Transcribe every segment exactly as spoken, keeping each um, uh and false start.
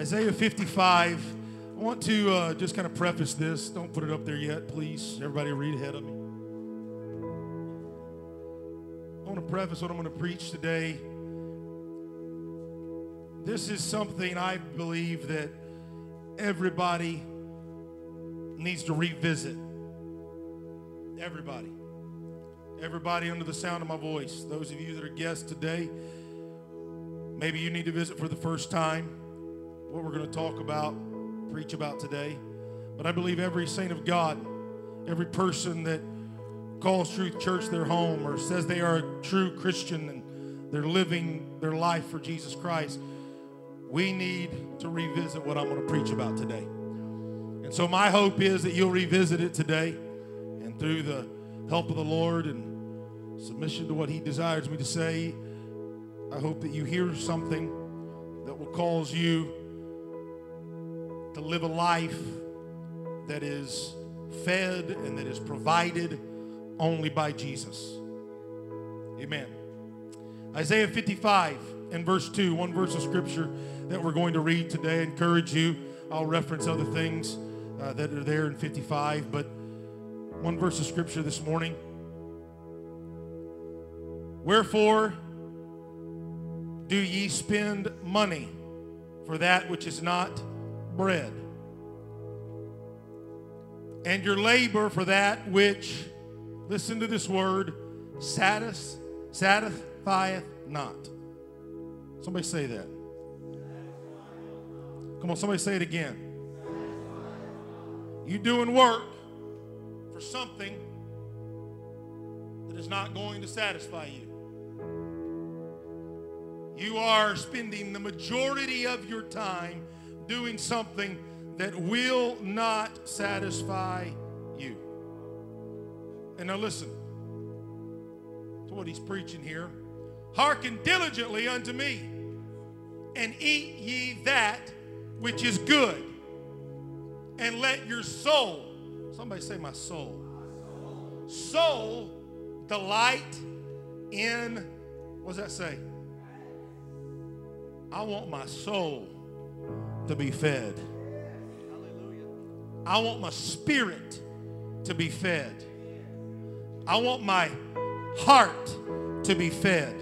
Isaiah fifty-five. I want to uh, just kind of preface this. Don't put it up there yet, please. Everybody read ahead of me. I want to preface what I'm going to preach today. This is something I believe that everybody needs to revisit. Everybody. Everybody under the sound of my voice. Those of you that are guests today, maybe you need to visit for the first time what we're going to talk about, preach about today. But I believe every saint of God, every person that calls Truth Church their home or says they are a true Christian and they're living their life for Jesus Christ, we need to revisit what I'm going to preach about today. And so my hope is that you'll revisit it today, and through the help of the Lord and submission to what He desires me to say, I hope that you hear something that will cause you to live a life that is fed and that is provided only by Jesus. Amen. Isaiah fifty-five and verse two, one verse of scripture that we're going to read today. I encourage you. I'll reference other things uh, that are there in fifty-five, but one verse of scripture this morning. Wherefore do ye spend money for that which is not bread, and your labor for that which, listen to this word, satis, satisfieth not. Somebody say that. Come on, somebody say it again. You doing work for something that is not going to satisfy you. You are spending the majority of your time doing something that will not satisfy you. And now listen to what he's preaching here. Hearken diligently unto me, and eat ye that which is good, and let your soul, somebody say my soul, soul delight in, what does that say? I want my soul to be fed. I want my spirit to be fed. I want my heart to be fed.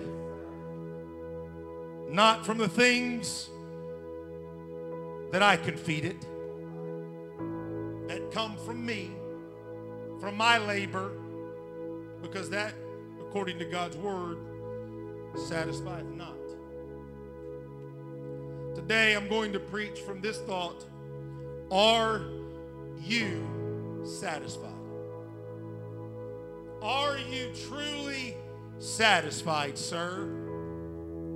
Not from the things that I can feed it, that come from me, from my labor, because that, according to God's word, satisfieth not. Today I'm going to preach from this thought: are you satisfied? Are you truly satisfied, sir?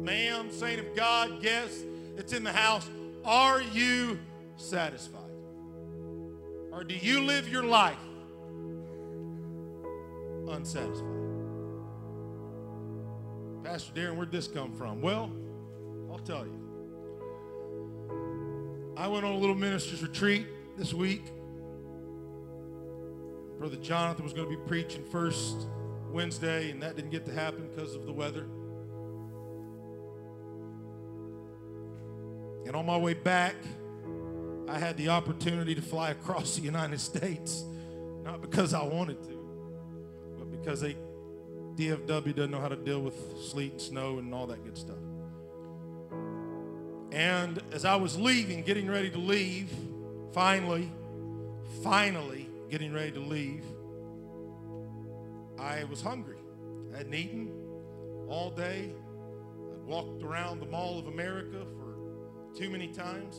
Ma'am, saint of God, guest, it's in the house. Are you satisfied? Or do you live your life unsatisfied? Pastor Darren, where'd this come from? Well, I'll tell you. I went on a little minister's retreat this week. Brother Jonathan was going to be preaching first Wednesday, and that didn't get to happen because of the weather. And on my way back, I had the opportunity to fly across the United States, not because I wanted to, but because they, D F W doesn't know how to deal with sleet and snow and all that good stuff. And as I was leaving, getting ready to leave, finally, finally getting ready to leave, I was hungry. I hadn't eaten all day. I'd walked around the Mall of America for too many times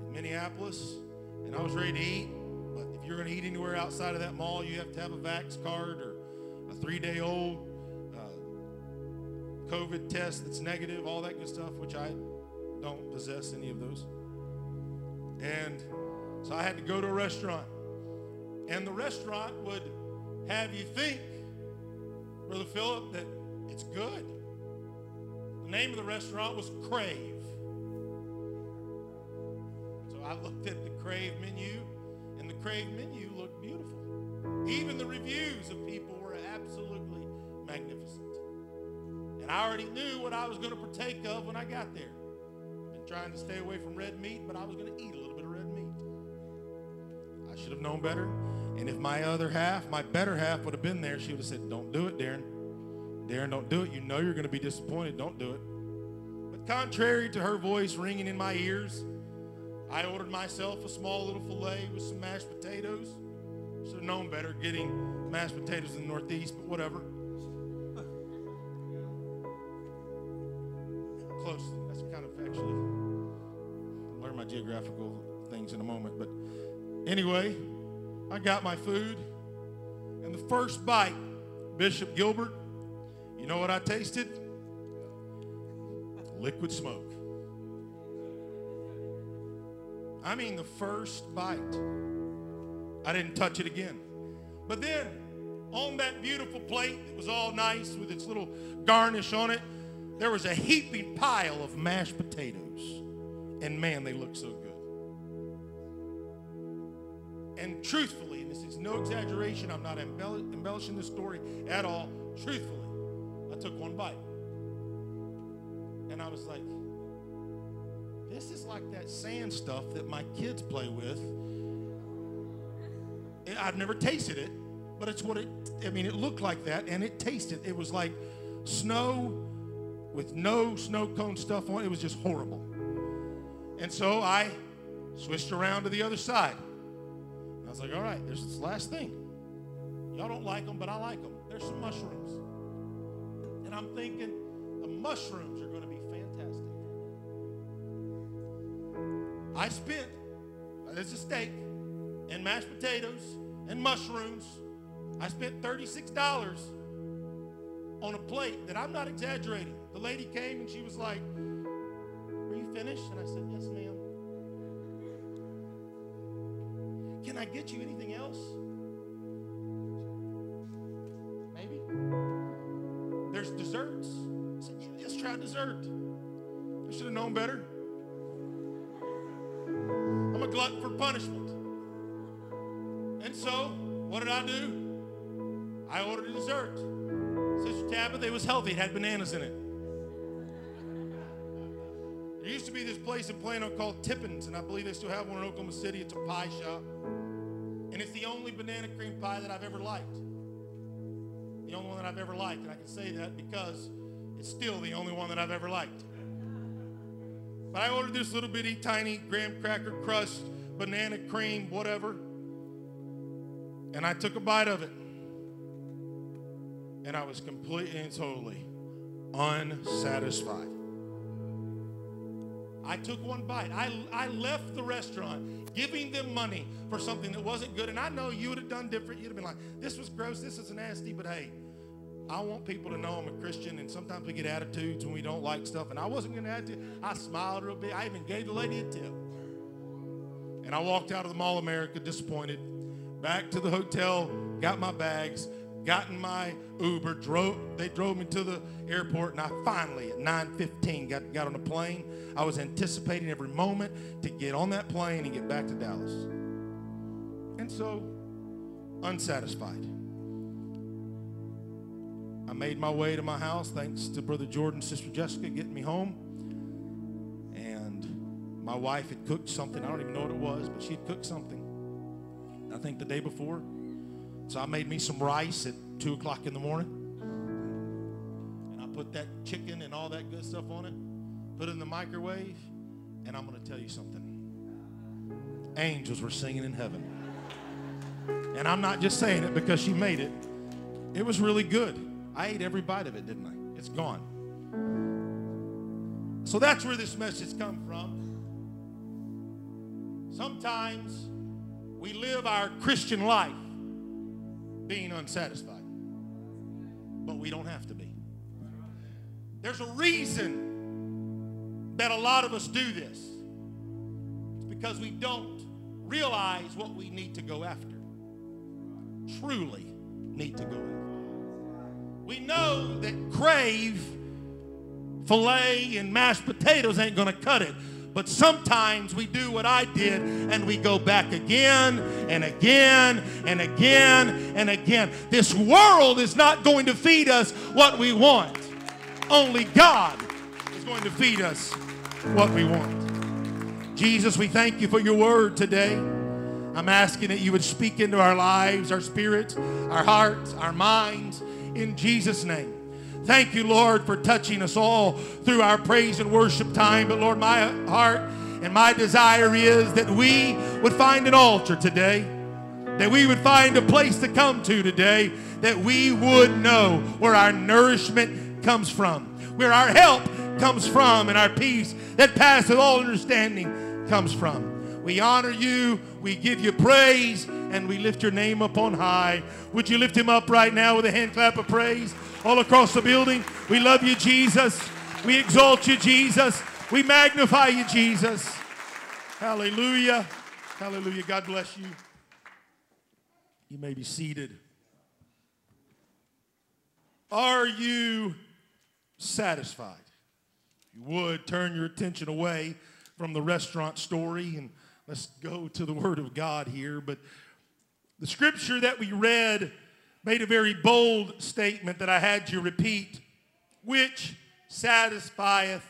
in Minneapolis, and I was ready to eat. But if you're going to eat anywhere outside of that mall, you have to have a vax card or a three-day-old uh, COVID test that's negative, all that good stuff, which I don't possess any of those. And so I had to go to a restaurant, and the restaurant would have you think, Brother Philip, that it's good. The name of the restaurant was Crave. So I looked at the Crave menu, and the Crave menu looked beautiful. Even the reviews of people were absolutely magnificent. And I already knew what I was going to partake of when I got there. trying to stay away from red meat, but I was going to eat a little bit of red meat. I should have known better. And if my other half, my better half would have been there, she would have said, don't do it, Darren. Darren, don't do it. You know you're going to be disappointed. Don't do it. But contrary to her voice ringing in my ears, I ordered myself a small little filet with some mashed potatoes. Should have known better getting mashed potatoes in the Northeast, but whatever. Close. That's kind of actually, I'll learn my geographical things in a moment. But anyway, I got my food. And the first bite, Bishop Gilbert, you know what I tasted? Liquid smoke. I mean, the first bite. I didn't touch it again. But then, on that beautiful plate that was all nice with its little garnish on it, there was a heaping pile of mashed potatoes. And man, they looked so good. And truthfully, and this is no exaggeration, I'm not embell embellishing this story at all, truthfully, I took one bite. And I was like, this is like that sand stuff that my kids play with. I've never tasted it, but it's what it, I mean, it looked like that, and it tasted, it was like snow with no snow cone stuff on it. It was just horrible. And so I switched around to the other side. I was like, all right, there's this last thing. Y'all don't like them, but I like them. There's some mushrooms. And I'm thinking the mushrooms are going to be fantastic. I spent, there's a steak and mashed potatoes and mushrooms. I spent thirty-six dollars on a plate that, I'm not exaggerating, the lady came and she was like, are you finished? And I said, yes, ma'am. Can I get you anything else? Maybe. There's desserts. I said, yeah, let's try dessert. I should have known better. I'm a glutton for punishment. And so, what did I do? I ordered a dessert. Sister Tabitha, it was healthy. It had bananas in it. There used to be this place in Plano called Tippins, and I believe they still have one in Oklahoma City. It's a pie shop. And it's the only banana cream pie that I've ever liked. The only one that I've ever liked. And I can say that because it's still the only one that I've ever liked. But I ordered this little bitty, tiny graham cracker crust, banana cream, whatever. And I took a bite of it. And I was completely and totally unsatisfied. I took one bite. I, I left the restaurant giving them money for something that wasn't good. And I know you would have done different. You'd have been like, this was gross, this is nasty. But hey, I want people to know I'm a Christian. And sometimes we get attitudes when we don't like stuff. And I wasn't going to have to. I smiled real big. I even gave the lady a tip. And I walked out of the Mall of America disappointed. Back to the hotel, got my bags, got in my Uber, drove, they drove me to the airport, and I finally, at nine fifteen, got, got on a plane. I was anticipating every moment to get on that plane and get back to Dallas. And so, unsatisfied. I made my way to my house, thanks to Brother Jordan, Sister Jessica, getting me home. And my wife had cooked something. I don't even know what it was, but she had cooked something. I think the day before. So I made me some rice at two o'clock in the morning. And I put that chicken and all that good stuff on it, put it in the microwave, and I'm going to tell you something. Angels were singing in heaven. And I'm not just saying it because she made it. It was really good. I ate every bite of it, didn't I? It's gone. So that's where this message comes from. Sometimes we live our Christian life being unsatisfied, but we don't have to be. There's a reason that a lot of us do this. It's because we don't realize what we need to go after, truly need to go after. We know that Crave, filet, and mashed potatoes ain't going to cut it. But sometimes we do what I did, and we go back again and again and again and again. This world is not going to feed us what we want. Only God is going to feed us what we want. Jesus, we thank you for your word today. I'm asking that you would speak into our lives, our spirits, our hearts, our minds, in Jesus' name. Thank you, Lord, for touching us all through our praise and worship time. But, Lord, my heart and my desire is that we would find an altar today, that we would find a place to come to today, that we would know where our nourishment comes from, where our help comes from, and our peace that passeth all understanding comes from. We honor you, we give you praise, and we lift your name up on high. Would you lift him up right now with a hand clap of praise all across the building? We love you, Jesus. We exalt you, Jesus. We magnify you, Jesus. Hallelujah. Hallelujah. God bless you. You may be seated. Are you satisfied? If you would, turn your attention away from the restaurant story and let's go to the Word of God here. But the scripture that we read made a very bold statement that I had you repeat, which satisfieth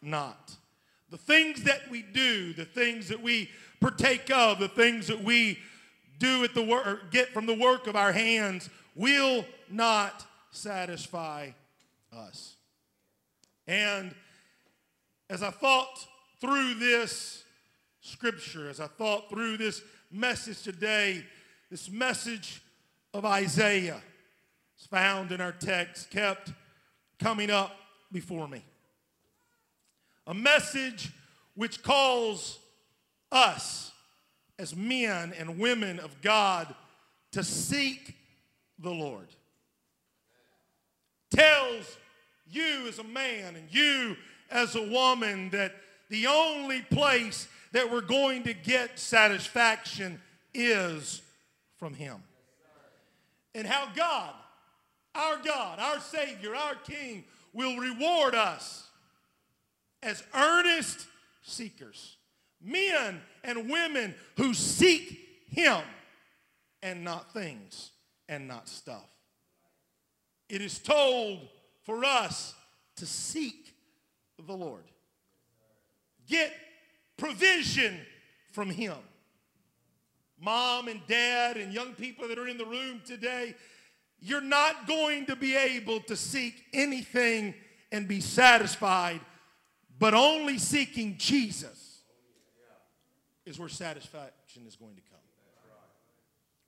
not. The things that we do, the things that we partake of, the things that we do at the work, get from the work of our hands, will not satisfy us. And as I thought through this scripture, as I thought through this message today, this message of Isaiah is found in our text, kept coming up before me. A message which calls us as men and women of God to seek the Lord. Tells you as a man and you as a woman that the only place that we're going to get satisfaction is from him. And how God, our God, our Savior, our King, will reward us as earnest seekers. Men and women who seek him and not things and not stuff. It is told for us to seek the Lord. Get provision from him. Mom and dad and young people that are in the room today, you're not going to be able to seek anything and be satisfied, but only seeking Jesus is where satisfaction is going to come.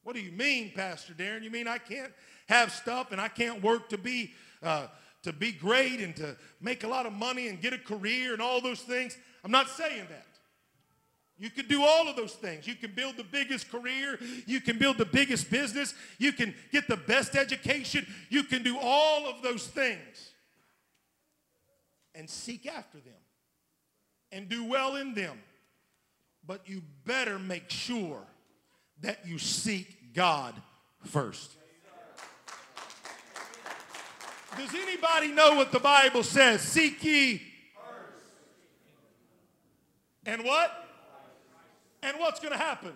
What do you mean, Pastor Darren? You mean I can't have stuff and I can't work to be, uh, to be great and to make a lot of money and get a career and all those things? I'm not saying that. You can do all of those things. You can build the biggest career. You can build the biggest business. You can get the best education. You can do all of those things and seek after them and do well in them. But you better make sure that you seek God first. Does anybody know what the Bible says? Seek ye first. And what? And what's going to happen?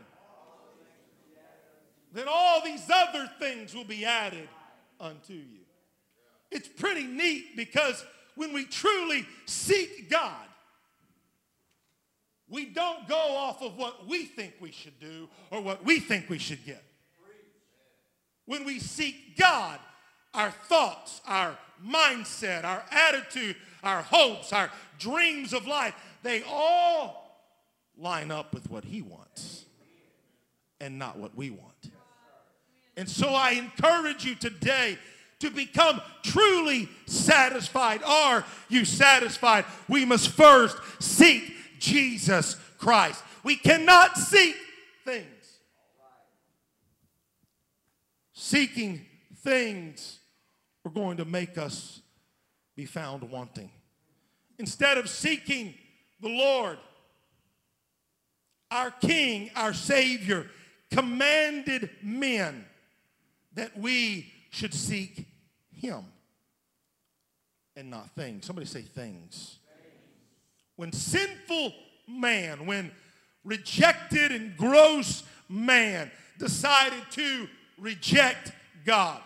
Then all these other things will be added unto you. It's pretty neat because when we truly seek God, we don't go off of what we think we should do or what we think we should get. When we seek God, our thoughts, our mindset, our attitude, our hopes, our dreams of life, they all line up with what he wants and not what we want. And so I encourage you today to become truly satisfied. Are you satisfied? We must first seek Jesus Christ. We cannot seek things. Seeking things are going to make us be found wanting. Instead of seeking the Lord, our King, our Savior, commanded men that we should seek him and not things. Somebody say things. When sinful man, when rejected and gross man decided to reject God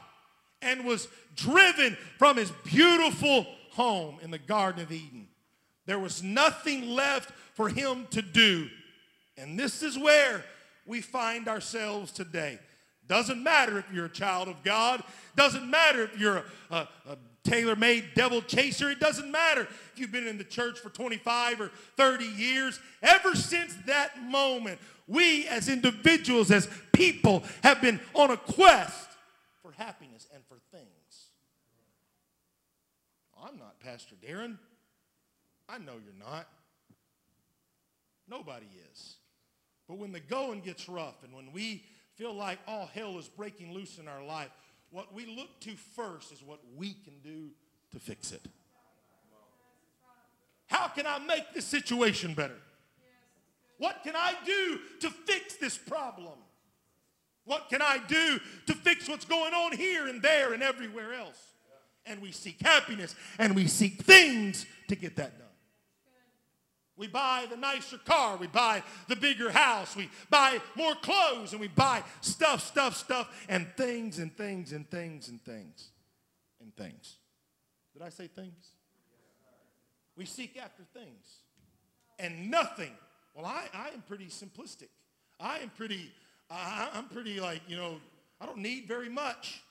and was driven from his beautiful home in the Garden of Eden, There was nothing left for him to do. And this is where we find ourselves today. Doesn't matter if you're a child of God. Doesn't matter if you're a, a, a tailor-made devil chaser. It doesn't matter if you've been in the church for twenty-five or thirty years. Ever since that moment, we as individuals, as people, have been on a quest for happiness and for things. I'm not Pastor Darren. I know you're not. Nobody is. But when the going gets rough and when we feel like all hell is breaking loose in our life, what we look to first is what we can do to fix it. How can I make this situation better? What can I do to fix this problem? What can I do to fix what's going on here and there and everywhere else? And we seek happiness and we seek things to get that done. We buy the nicer car. We buy the bigger house. We buy more clothes, and we buy stuff, stuff, stuff, and things, and things, and things, and things, and things. Did I say things? We seek after things, and nothing. Well, I, I am pretty simplistic. I am pretty, I, I'm pretty like, you know, I don't need very much.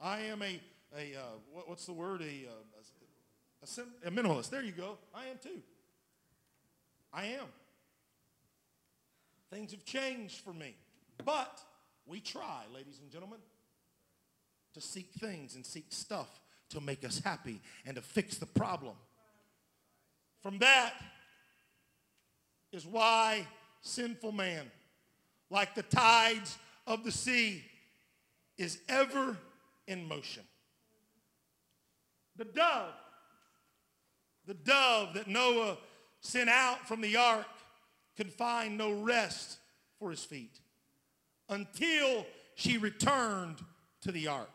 I am a, a uh, what, what's the word? A, a, a, a minimalist. There you go. I am too. I am. Things have changed for me. But we try, ladies and gentlemen, to seek things and seek stuff to make us happy and to fix the problem. From that is why sinful man, like the tides of the sea, is ever in motion. The dove, the dove that Noah sent out from the ark, could find no rest for his feet until she returned to the ark.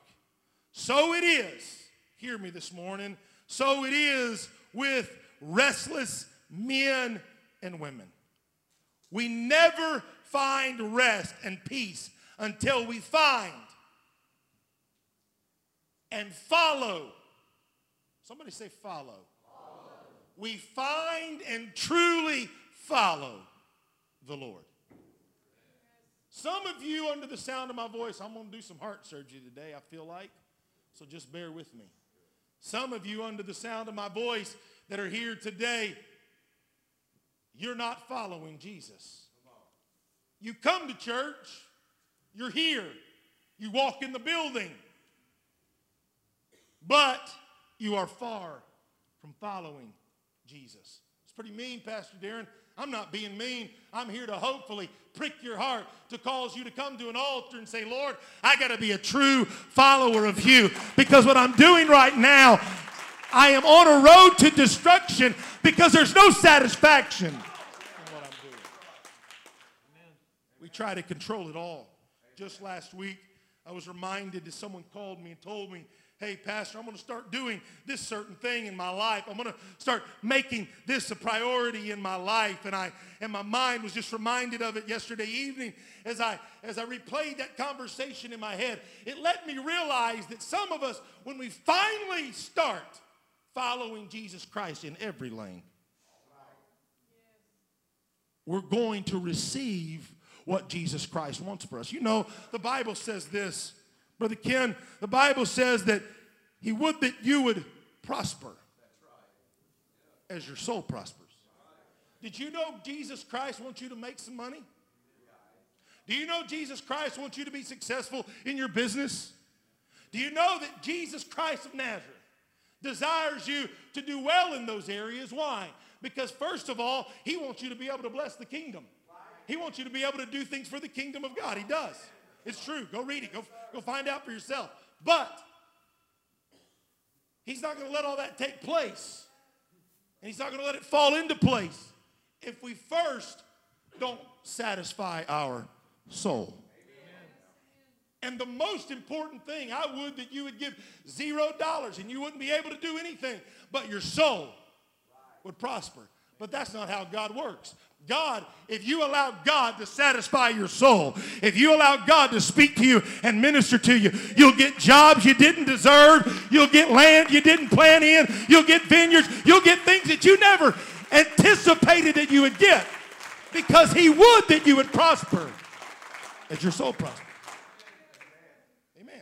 So it is, hear me this morning, so it is with restless men and women. We never find rest and peace until we find and follow. Somebody say follow. We find and truly follow the Lord. Some of you, under the sound of my voice, I'm going to do some heart surgery today, I feel like, so just bear with me. Some of you, under the sound of my voice, that are here today, you're not following Jesus. You come to church, you're here, you walk in the building, but you are far from following Jesus. Jesus. It's pretty mean, Pastor Darren. I'm not being mean. I'm here to hopefully prick your heart to cause you to come to an altar and say, Lord, I got to be a true follower of you, because what I'm doing right now, I am on a road to destruction because there's no satisfaction in what I'm doing. We try to control it all. Just last week, I was reminded that someone called me and told me, hey, Pastor, I'm going to start doing this certain thing in my life. I'm going to start making this a priority in my life. And I and my mind was just reminded of it yesterday evening as I, as I replayed that conversation in my head. It let me realize that some of us, when we finally start following Jesus Christ in every lane, we're going to receive what Jesus Christ wants for us. You know, the Bible says this. Brother Ken, the Bible says that he would that you would prosper as your soul prospers. Did you know Jesus Christ wants you to make some money? Do you know Jesus Christ wants you to be successful in your business? Do you know that Jesus Christ of Nazareth desires you to do well in those areas? Why? Because first of all, he wants you to be able to bless the kingdom. He wants you to be able to do things for the kingdom of God. He does. It's true. Go read it. Go, go find out for yourself. But he's not going to let all that take place. And he's not going to let it fall into place if we first don't satisfy our soul. And the most important thing, I would that you would give zero dollars and you wouldn't be able to do anything, but your soul would prosper. But that's not how God works. God, if you allow God to satisfy your soul, if you allow God to speak to you and minister to you, you'll get jobs you didn't deserve, you'll get land you didn't plant in, you'll get vineyards, you'll get things that you never anticipated that you would get, because he would that you would prosper, that your soul prosper. Amen.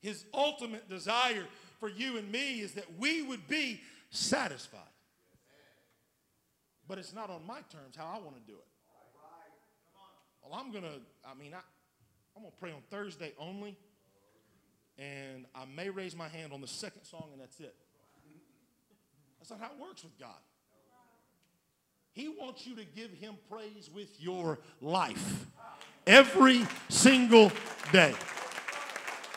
His ultimate desire for you and me is that we would be satisfied. But it's not on my terms how I want to do it. Well, I'm going to, I mean, I, I'm going to pray on Thursday only, and I may raise my hand on the second song, and that's it. That's not how it works with God. He wants you to give him praise with your life every single day.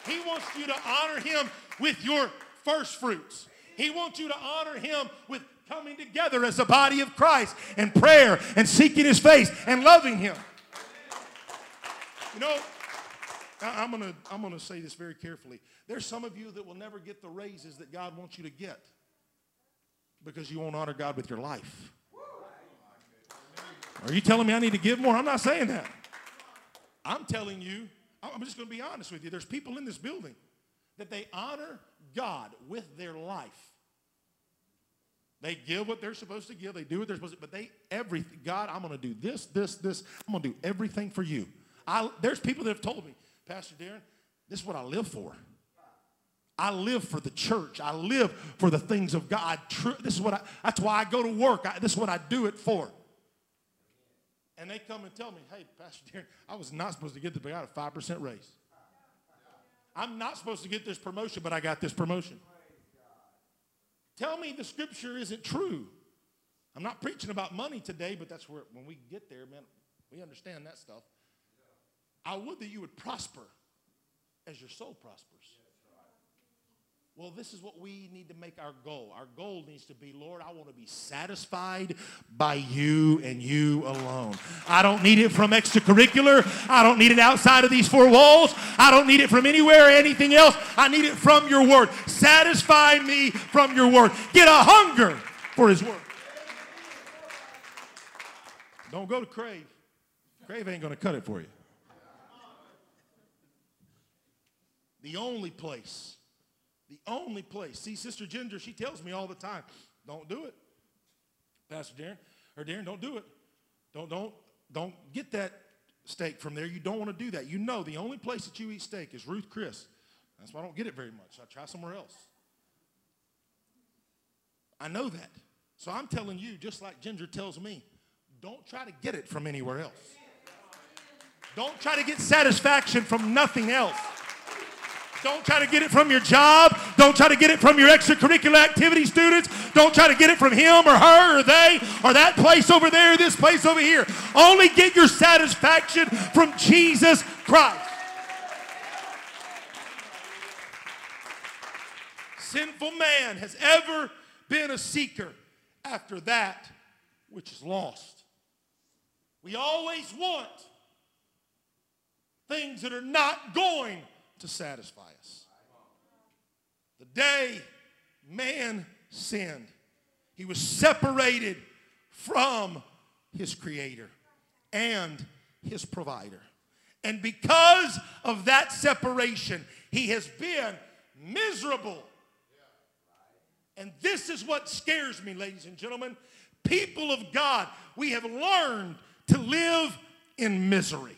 He wants you to honor him with your first fruits. He wants you to honor him with coming together as a body of Christ and prayer and seeking his face and loving him. You know, I, I'm gonna I'm gonna say this very carefully. There's some of you that will never get the raises that God wants you to get because you won't honor God with your life. Are you telling me I need to give more? I'm not saying that. I'm telling you, I'm just gonna be honest with you. There's people in this building that they honor God with their life. They give what they're supposed to give. They do what they're supposed to. But they everything. God, I'm gonna do this, this, this. I'm gonna do everything for you. I, there's people that have told me, Pastor Darren, this is what I live for. I live for the church. I live for the things of God. This is what I, that's why I go to work. I, this is what I do it for. And they come and tell me, hey, Pastor Darren, I was not supposed to get this, but I got a five percent raise. I'm not supposed to get this promotion, but I got this promotion. Tell me the scripture isn't true. I'm not preaching about money today, but that's where, when we get there, man, we understand that stuff. I would that you would prosper as your soul prospers. Well, this is what we need to make our goal. Our goal needs to be, Lord, I want to be satisfied by you and you alone. I don't need it from extracurricular. I don't need it outside of these four walls. I don't need it from anywhere or anything else. I need it from your word. Satisfy me from your word. Get a hunger for his word. Don't go to Crave. Crave ain't going to cut it for you. The only place, the only place. See, Sister Ginger, she tells me all the time, don't do it, Pastor Darren, or Darren, don't do it. Don't, don't, don't get that steak from there. You don't want to do that. You know the only place that you eat steak is Ruth Chris. That's why I don't get it very much. I try somewhere else. I know that. So I'm telling you, just like Ginger tells me, don't try to get it from anywhere else. Don't try to get satisfaction from nothing else. Don't try to get it from your job. Don't try to get it from your extracurricular activity, students. Don't try to get it from him or her or they or that place over there, this place over here. Only get your satisfaction from Jesus Christ. Sinful man has ever been a seeker after that which is lost. We always want things that are not going to satisfy us. The day man sinned, he was separated from his creator and his provider. And because of that separation, he has been miserable. And this is what scares me, ladies and gentlemen. People of God, we have learned to live in misery.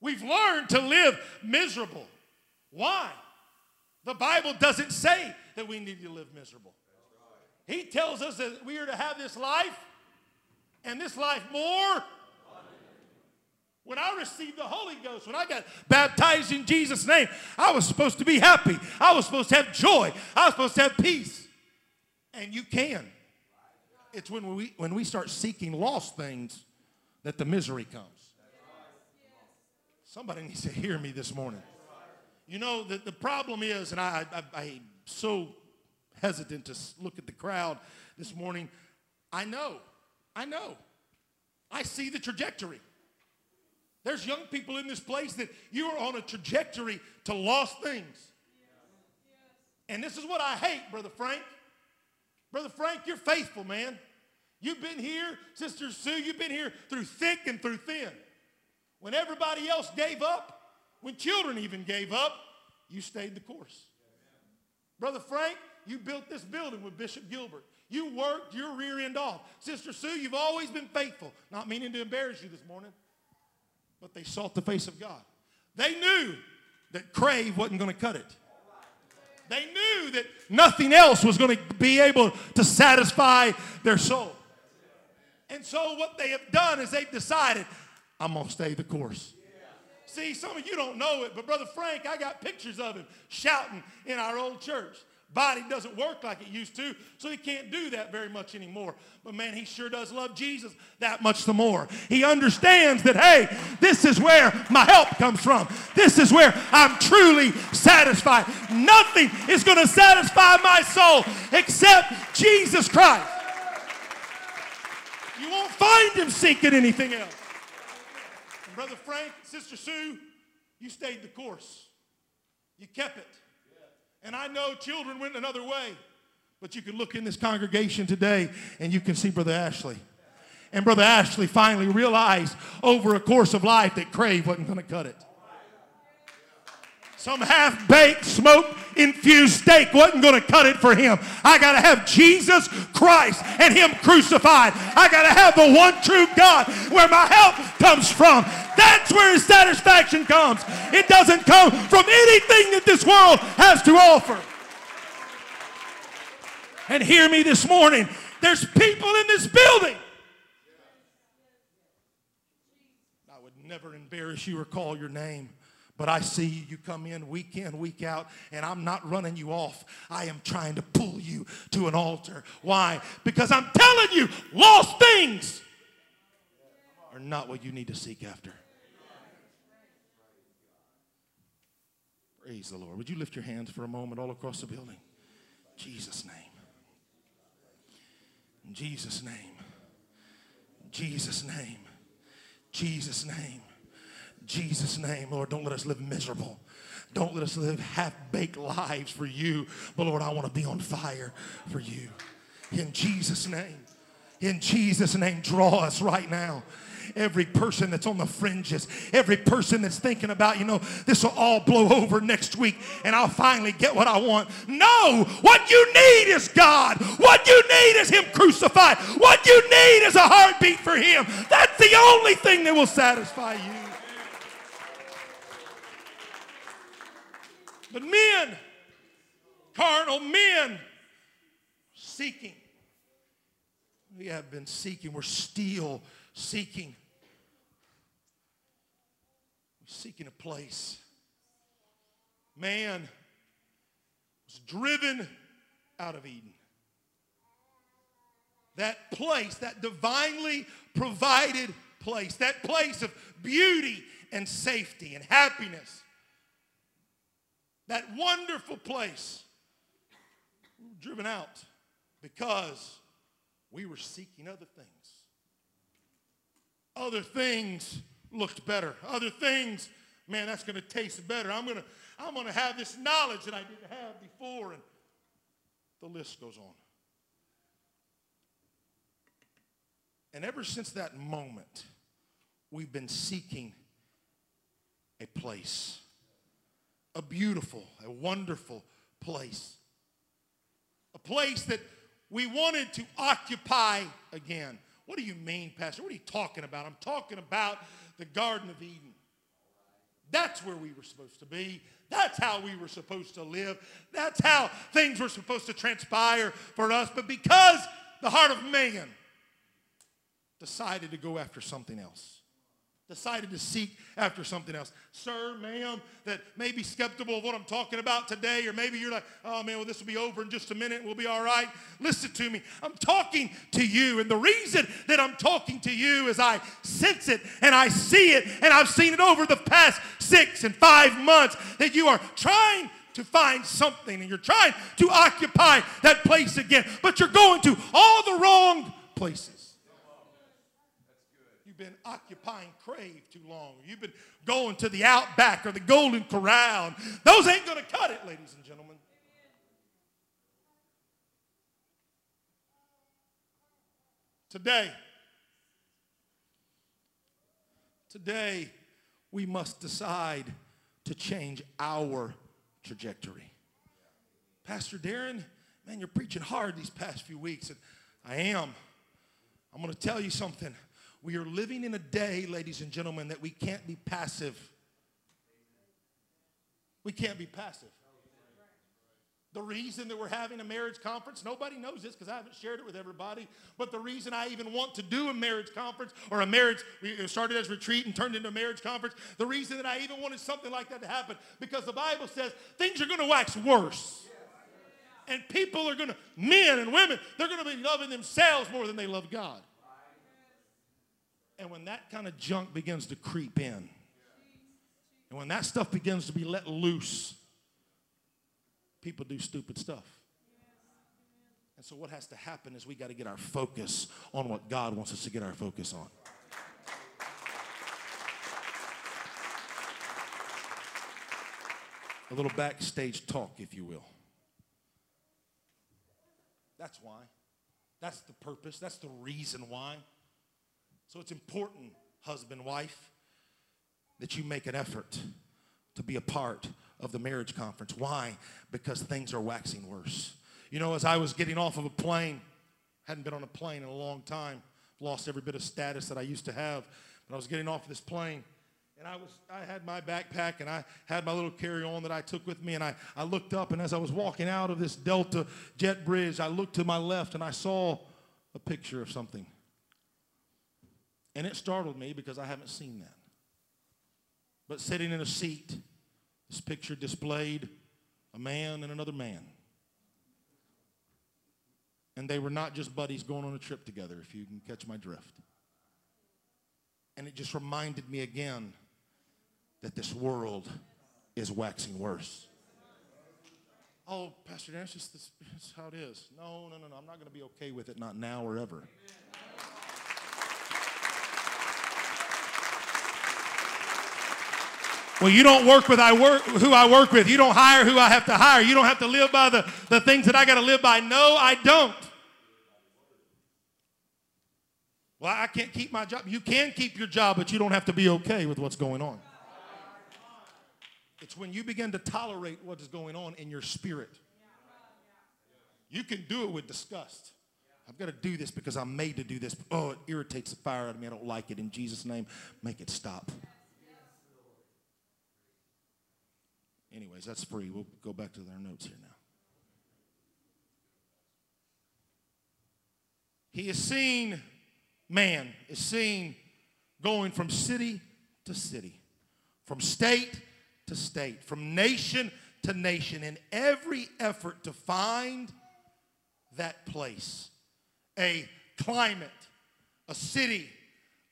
We've learned to live miserable. Why? The Bible doesn't say that we need to live miserable. He tells us that we are to have this life and this life more. When I received the Holy Ghost, when I got baptized in Jesus' name, I was supposed to be happy. I was supposed to have joy. I was supposed to have peace. And you can. It's when we, when we start seeking lost things that the misery comes. Somebody needs to hear me this morning. You know, the, the problem is, and I, I, I'm so hesitant to look at the crowd this morning. I know. I know. I see the trajectory. There's young people in this place that you are on a trajectory to lost things. And this is what I hate, Brother Frank. Brother Frank, you're faithful, man. You've been here, Sister Sue, you've been here through thick and through thin. When everybody else gave up, when children even gave up, you stayed the course. Brother Frank, you built this building with Bishop Gilbert. You worked your rear end off. Sister Sue, you've always been faithful. Not meaning to embarrass you this morning, but they sought the face of God. They knew that Crave wasn't going to cut it. They knew that nothing else was going to be able to satisfy their soul. And so what they have done is they've decided, I'm going to stay the course. See, some of you don't know it, but Brother Frank, I got pictures of him shouting in our old church. Body doesn't work like it used to, so he can't do that very much anymore. But man, he sure does love Jesus that much the more. He understands that, hey, this is where my help comes from. This is where I'm truly satisfied. Nothing is going to satisfy my soul except Jesus Christ. You won't find him seeking anything else. Brother Frank, Sister Sue, you stayed the course. You kept it. And I know children went another way, but you can look in this congregation today and you can see Brother Ashley. And Brother Ashley finally realized over a course of life that Crave wasn't going to cut it. Some half-baked, smoke-infused steak wasn't going to cut it for him. I got to have Jesus Christ and him crucified. I got to have the one true God where my help comes from. That's where his satisfaction comes. It doesn't come from anything that this world has to offer. And hear me this morning. There's people in this building. I would never embarrass you or call your name. But I see you, you come in week in, week out, and I'm not running you off. I am trying to pull you to an altar. Why? Because I'm telling you, lost things are not what you need to seek after. Praise the Lord. Would you lift your hands for a moment all across the building? In Jesus' name. In Jesus' name. In Jesus' name. Jesus' name. Jesus' name, Lord, don't let us live miserable. Don't let us live half-baked lives for you. But, Lord, I want to be on fire for you. In Jesus' name, in Jesus' name, draw us right now. Every person that's on the fringes, every person that's thinking about, you know, this will all blow over next week and I'll finally get what I want. No, what you need is God. What you need is him crucified. What you need is a heartbeat for him. That's the only thing that will satisfy you. But men, carnal men, seeking. We have been seeking. We're still seeking. We're seeking a place. Man was driven out of Eden. That place, that divinely provided place, that place of beauty and safety and happiness. That wonderful place, we were driven out because we were seeking other things. Other things looked better. Other things, man, that's going to taste better. I'm going to, I'm going to have this knowledge that I didn't have before. And the list goes on. And ever since that moment, we've been seeking a place. A beautiful, a wonderful place. A place that we wanted to occupy again. What do you mean, Pastor? What are you talking about? I'm talking about the Garden of Eden. That's where we were supposed to be. That's how we were supposed to live. That's how things were supposed to transpire for us. But because the heart of man decided to go after something else. Decided to seek after something else. Sir, ma'am, that may be skeptical of what I'm talking about today, or maybe you're like, oh man, well this will be over in just a minute, we'll be all right. Listen to me. I'm talking to you, and the reason that I'm talking to you is I sense it, and I see it, and I've seen it over the past six and five months, that you are trying to find something, and you're trying to occupy that place again, but you're going to all the wrong places. Been occupying Crave too long. You've been going to the Outback or the Golden Corral. Those ain't going to cut it, ladies and gentlemen. Today, today, we must decide to change our trajectory. Pastor Darren, man, you're preaching hard these past few weeks. And I am. I'm going to tell you something. We are living in a day, ladies and gentlemen, that we can't be passive. We can't be passive. The reason that we're having a marriage conference, nobody knows this because I haven't shared it with everybody, but the reason I even want to do a marriage conference or a marriage, we started as retreat and turned into a marriage conference, the reason that I even wanted something like that to happen, because the Bible says things are going to wax worse. And people are going to, men and women, they're going to be loving themselves more than they love God. And when that kind of junk begins to creep in, and when that stuff begins to be let loose, people do stupid stuff. And so what has to happen is we got to get our focus on what God wants us to get our focus on. A little backstage talk, if you will. That's why. That's the purpose. That's the reason why. So it's important, husband, wife, that you make an effort to be a part of the marriage conference. Why? Because things are waxing worse. You know, as I was getting off of a plane, hadn't been on a plane in a long time, lost every bit of status that I used to have, but I was getting off this plane, and I was I had my backpack, and I had my little carry-on that I took with me, and I, I looked up, and as I was walking out of this Delta jet bridge, I looked to my left, and I saw a picture of something. And it startled me because I haven't seen that. But sitting in a seat, this picture displayed a man and another man. And they were not just buddies going on a trip together, if you can catch my drift. And it just reminded me again that this world is waxing worse. Oh, Pastor Dan, it's just this, it's how it is. No, no, no, no. I'm not going to be okay with it, not now or ever. Amen. Well, you don't work with I work, who I work with. You don't hire who I have to hire. You don't have to live by the, the things that I got to live by. No, I don't. Well, I can't keep my job. You can keep your job, but you don't have to be okay with what's going on. It's when you begin to tolerate what is going on in your spirit. You can do it with disgust. I've got to do this because I'm made to do this. Oh, it irritates the fire out of me. I don't like it. In Jesus' name, make it stop. Anyways, that's free. We'll go back to our notes here now. He is seen, man is seen going from city to city, from state to state, from nation to nation, in every effort to find that place, a climate, a city,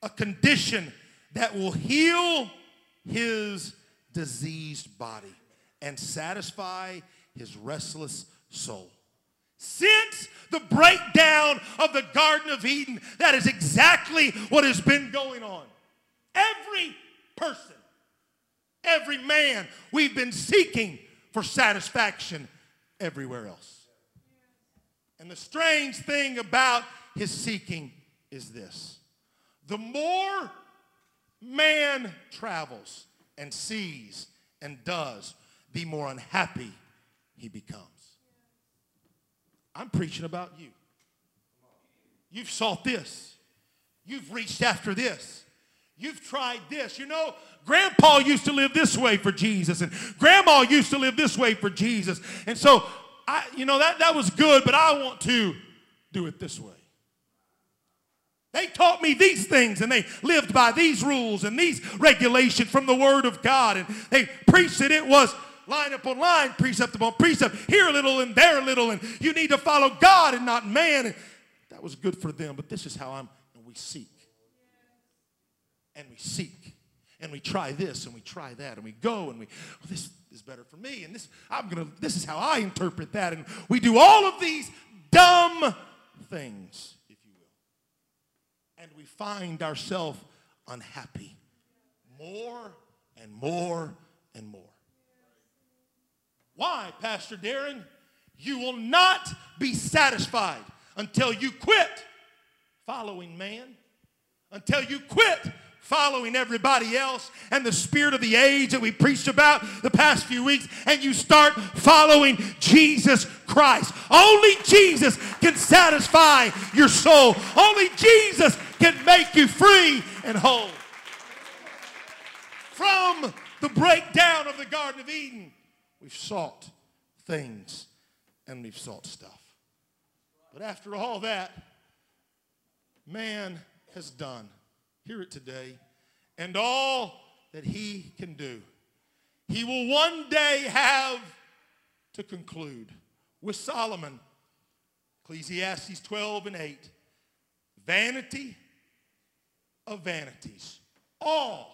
a condition that will heal his diseased body and satisfy his restless soul. Since the breakdown of the Garden of Eden, that is exactly what has been going on. Every person, every man, we've been seeking for satisfaction everywhere else. And the strange thing about his seeking is this. The more man travels and sees and does, the more unhappy he becomes. I'm preaching about you. You've sought this. You've reached after this. You've tried this. You know, Grandpa used to live this way for Jesus, and Grandma used to live this way for Jesus. And so, I, you know, that, that was good, but I want to do it this way. They taught me these things, and they lived by these rules and these regulations from the Word of God. And they preached that it was line upon line, precept upon precept, here a little and there a little, and you need to follow God and not man. And that was good for them, but this is how I'm, and we seek. And we seek. And we try this, and we try that, and we go, and we, well, this is better for me, and this, I'm gonna, this is how I interpret that. And we do all of these dumb things, if you will. And we find ourselves unhappy more and more and more. Why, Pastor Darren? You will not be satisfied until you quit following man, until you quit following everybody else and the spirit of the age that we preached about the past few weeks, and you start following Jesus Christ. Only Jesus can satisfy your soul. Only Jesus can make you free and whole. From the breakdown of the Garden of Eden, we've sought things and we've sought stuff. But after all that, man has done, hear it today, and all that he can do. He will one day have to conclude with Solomon, Ecclesiastes twelve and eight, vanity of vanities. All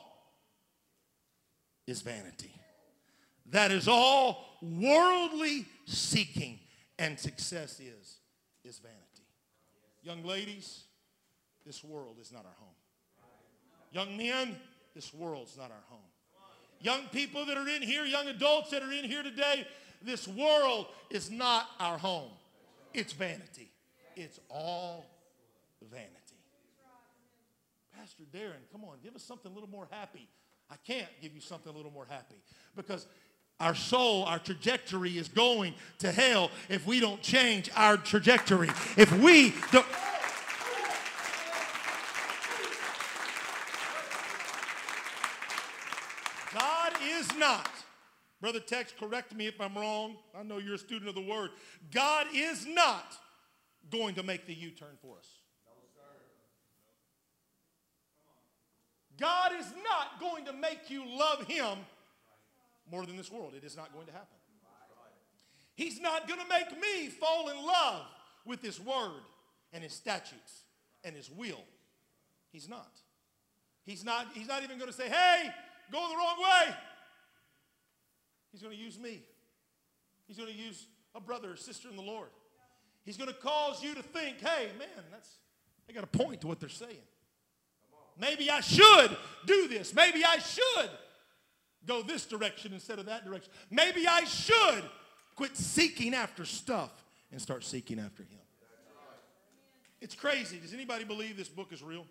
is vanity. That is all worldly seeking and success is, is vanity. Young ladies, this world is not our home. Young men, this world's not our home. Young people that are in here, young adults that are in here today, this world is not our home. It's vanity. It's all vanity. Pastor Darren, come on, give us something a little more happy. I can't give you something a little more happy because our soul, our trajectory is going to hell if we don't change our trajectory. If we don't... Not. Brother Tex, correct me if I'm wrong. I know you're a student of the word. God is not going to make the U-turn for us. God is not going to make you love him more than this world. It is not going to happen. He's not going to make me fall in love with his word and his statutes and his will. He's not. He's not, he's not even going to say, hey, go the wrong way. He's going to use me. He's going to use a brother or sister in the Lord. He's going to cause you to think, hey, man, that's, they got a point to what they're saying. Maybe I should do this. Maybe I should go this direction instead of that direction. Maybe I should quit seeking after stuff and start seeking after him. It's crazy. Does anybody believe this book is real?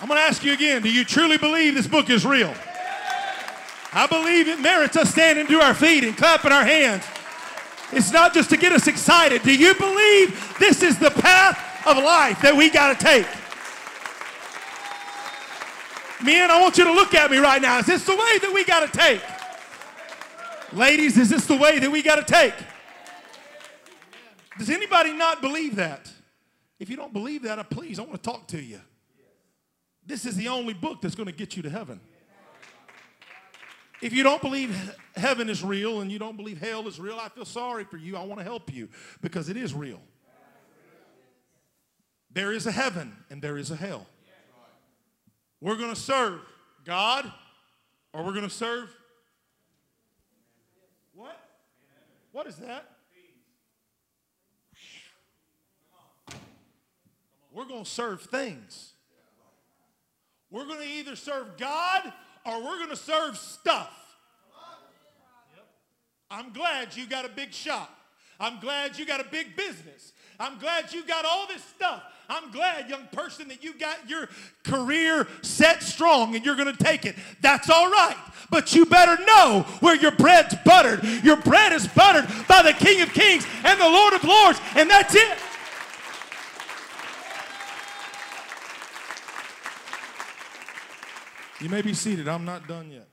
I'm going to ask you again, do you truly believe this book is real? I believe it merits us standing to our feet and clapping our hands. It's not just to get us excited. Do you believe this is the path of life that we got to take? Men, I want you to look at me right now. Is this the way that we got to take? Ladies, is this the way that we got to take? Does anybody not believe that? If you don't believe that, please, I want to talk to you. This is the only book that's going to get you to heaven. If you don't believe heaven is real and you don't believe hell is real, I feel sorry for you. I want to help you because it is real. There is a heaven and there is a hell. We're going to serve God or we're going to serve what? What is that? We're going to serve things. We're going to either serve God or we're going to serve stuff. I'm glad you got a big shop. I'm glad you got a big business. I'm glad you got all this stuff. I'm glad, young person, that you got your career set strong and you're going to take it. That's all right. But you better know where your bread's buttered. Your bread is buttered by the King of Kings and the Lord of Lords, and that's it. You may be seated. I'm not done yet.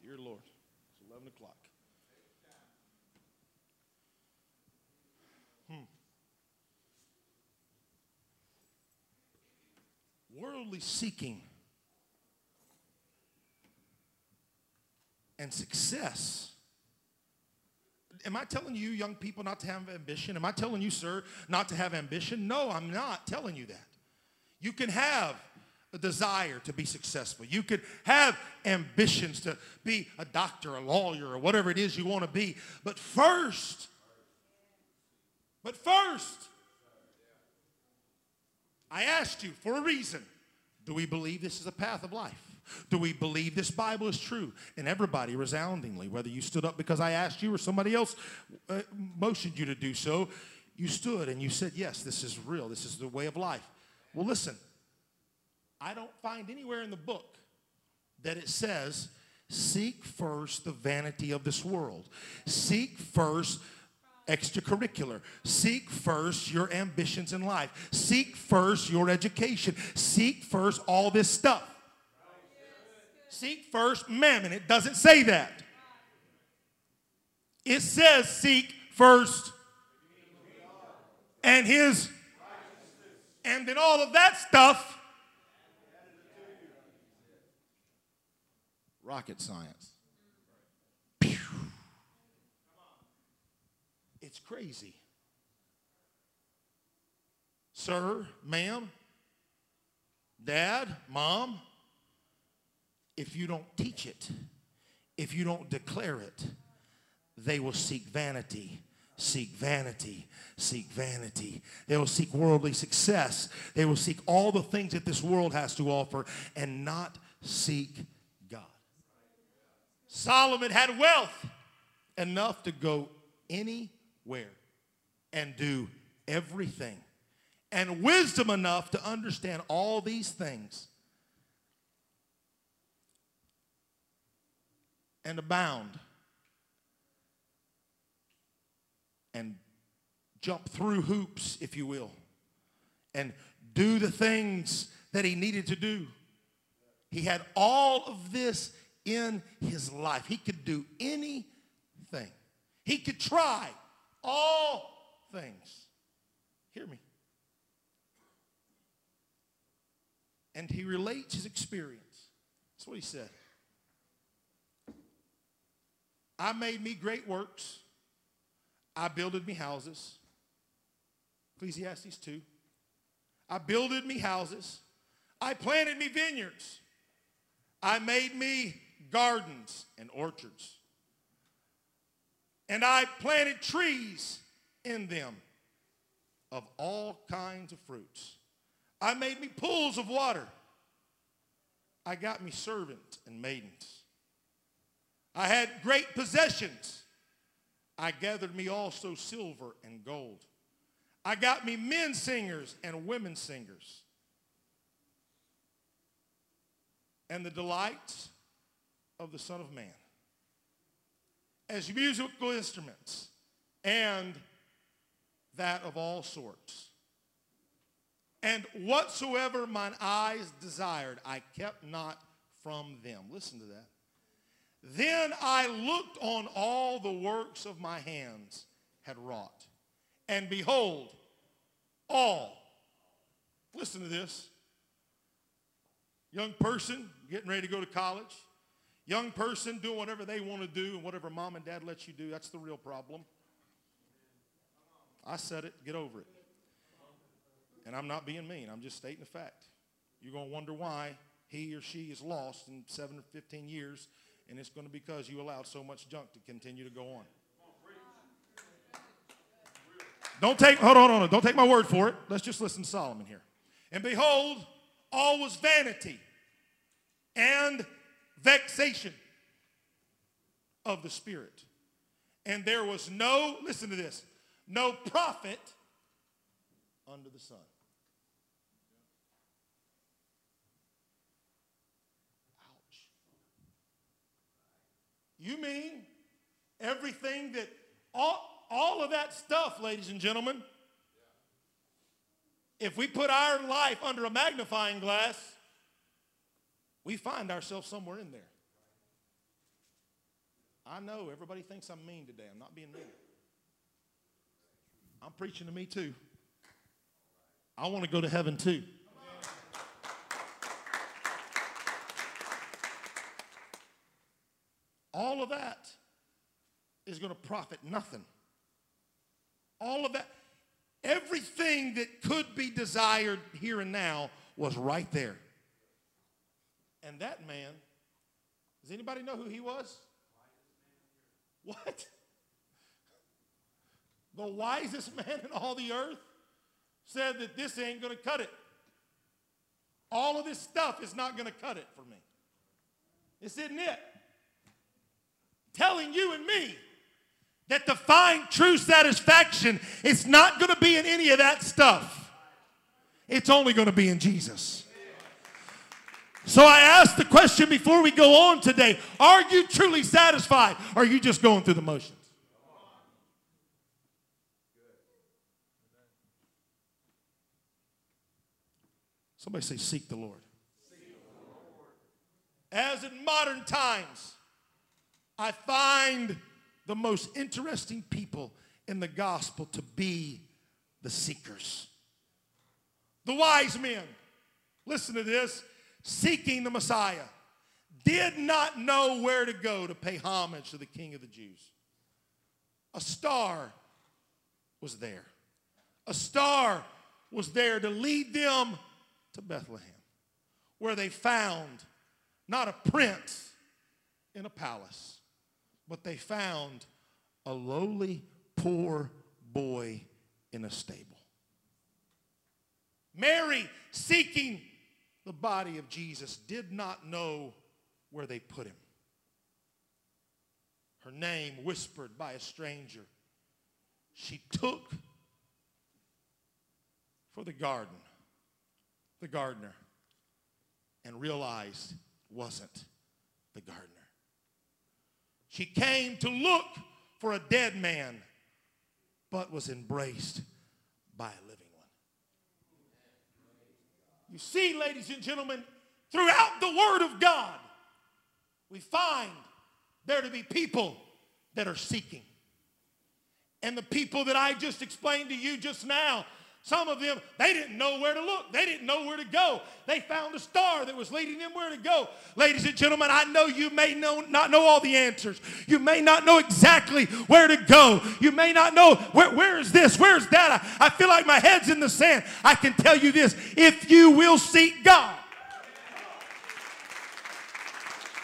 Dear Lord, it's eleven o'clock. Hmm. Worldly seeking and success. Am I telling you, young people, not to have ambition? Am I telling you, sir, not to have ambition? No, I'm not telling you that. You can have a desire to be successful. You can have ambitions to be a doctor, a lawyer, or whatever it is you want to be. But first, but first, I asked you for a reason. Do we believe this is a path of life? Do we believe this Bible is true? And everybody resoundingly, whether you stood up because I asked you or somebody else uh, motioned you to do so, you stood and you said, yes, this is real. This is the way of life. Well, listen, I don't find anywhere in the book that it says, seek first the vanity of this world. Seek first extracurricular. Seek first your ambitions in life. Seek first your education. Seek first all this stuff. Seek first mammon. It doesn't say that. It says seek first and his, and then all of that stuff. Rocket science. Pew. It's crazy. Sir, ma'am, dad, mom, if you don't teach it, if you don't declare it, they will seek vanity, seek vanity, seek vanity. They will seek worldly success. They will seek all the things that this world has to offer and not seek God. Solomon had wealth enough to go anywhere and do everything, and wisdom enough to understand all these things and abound and jump through hoops, if you will, and do the things that he needed to do. He had all of this in his life. He could do anything. He could try all things. Hear me. And he relates his experience. That's what he said. I made me great works. I builded me houses. Ecclesiastes two. I builded me houses. I planted me vineyards. I made me gardens and orchards. And I planted trees in them of all kinds of fruits. I made me pools of water. I got me servants and maidens. I had great possessions. I gathered me also silver and gold. I got me men singers and women singers. And the delights of the Son of Man as musical instruments and that of all sorts. And whatsoever mine eyes desired, I kept not from them. Listen to that. Then I looked on all the works of my hands had wrought, and behold, all, listen to this, young person getting ready to go to college, young person doing whatever they want to do and whatever mom and dad lets you do, that's the real problem. I said it, get over it. And I'm not being mean, I'm just stating a fact. You're going to wonder why he or she is lost in seven or fifteen years. And it's going to be because you allowed so much junk to continue to go on. Don't take, hold on, hold on, don't take my word for it. Let's just listen to Solomon here. And behold, all was vanity and vexation of the spirit. And there was no, listen to this, no profit under the sun. You mean everything that, all, all of that stuff, ladies and gentlemen, if we put our life under a magnifying glass, we find ourselves somewhere in there. I know everybody thinks I'm mean today. I'm not being mean. I'm preaching to me too. I want to go to heaven too. All of that is going to profit nothing. All of that, everything that could be desired here and now was right there. And that man, does anybody know who he was? What? The wisest man in all the earth said that this ain't going to cut it. All of this stuff is not going to cut it for me. This isn't it. Telling you and me that to find true satisfaction, it's not going to be in any of that stuff. It's only going to be in Jesus. So I asked the question before we go on today, are you truly satisfied, or are you just going through the motions? Somebody say, seek the Lord. Seek the Lord. As in modern times, I find the most interesting people in the gospel to be the seekers. The wise men, listen to this, seeking the Messiah, did not know where to go to pay homage to the King of the Jews. A star was there. A star was there to lead them to Bethlehem, where they found not a prince in a palace, but they found a lowly, poor boy in a stable. Mary, seeking the body of Jesus, did not know where they put him. Her name whispered by a stranger, she took for the garden, the gardener, and realized it wasn't the gardener. She came to look for a dead man, but was embraced by a living one. You see, ladies and gentlemen, throughout the Word of God, we find there to be people that are seeking. And the people that I just explained to you just now, some of them, they didn't know where to look. They didn't know where to go. They found a star that was leading them where to go. Ladies and gentlemen, I know you may know, not know all the answers. You may not know exactly where to go. You may not know, where, where is this? Where is that? I, I feel like my head's in the sand. I can tell you this, if you will seek God.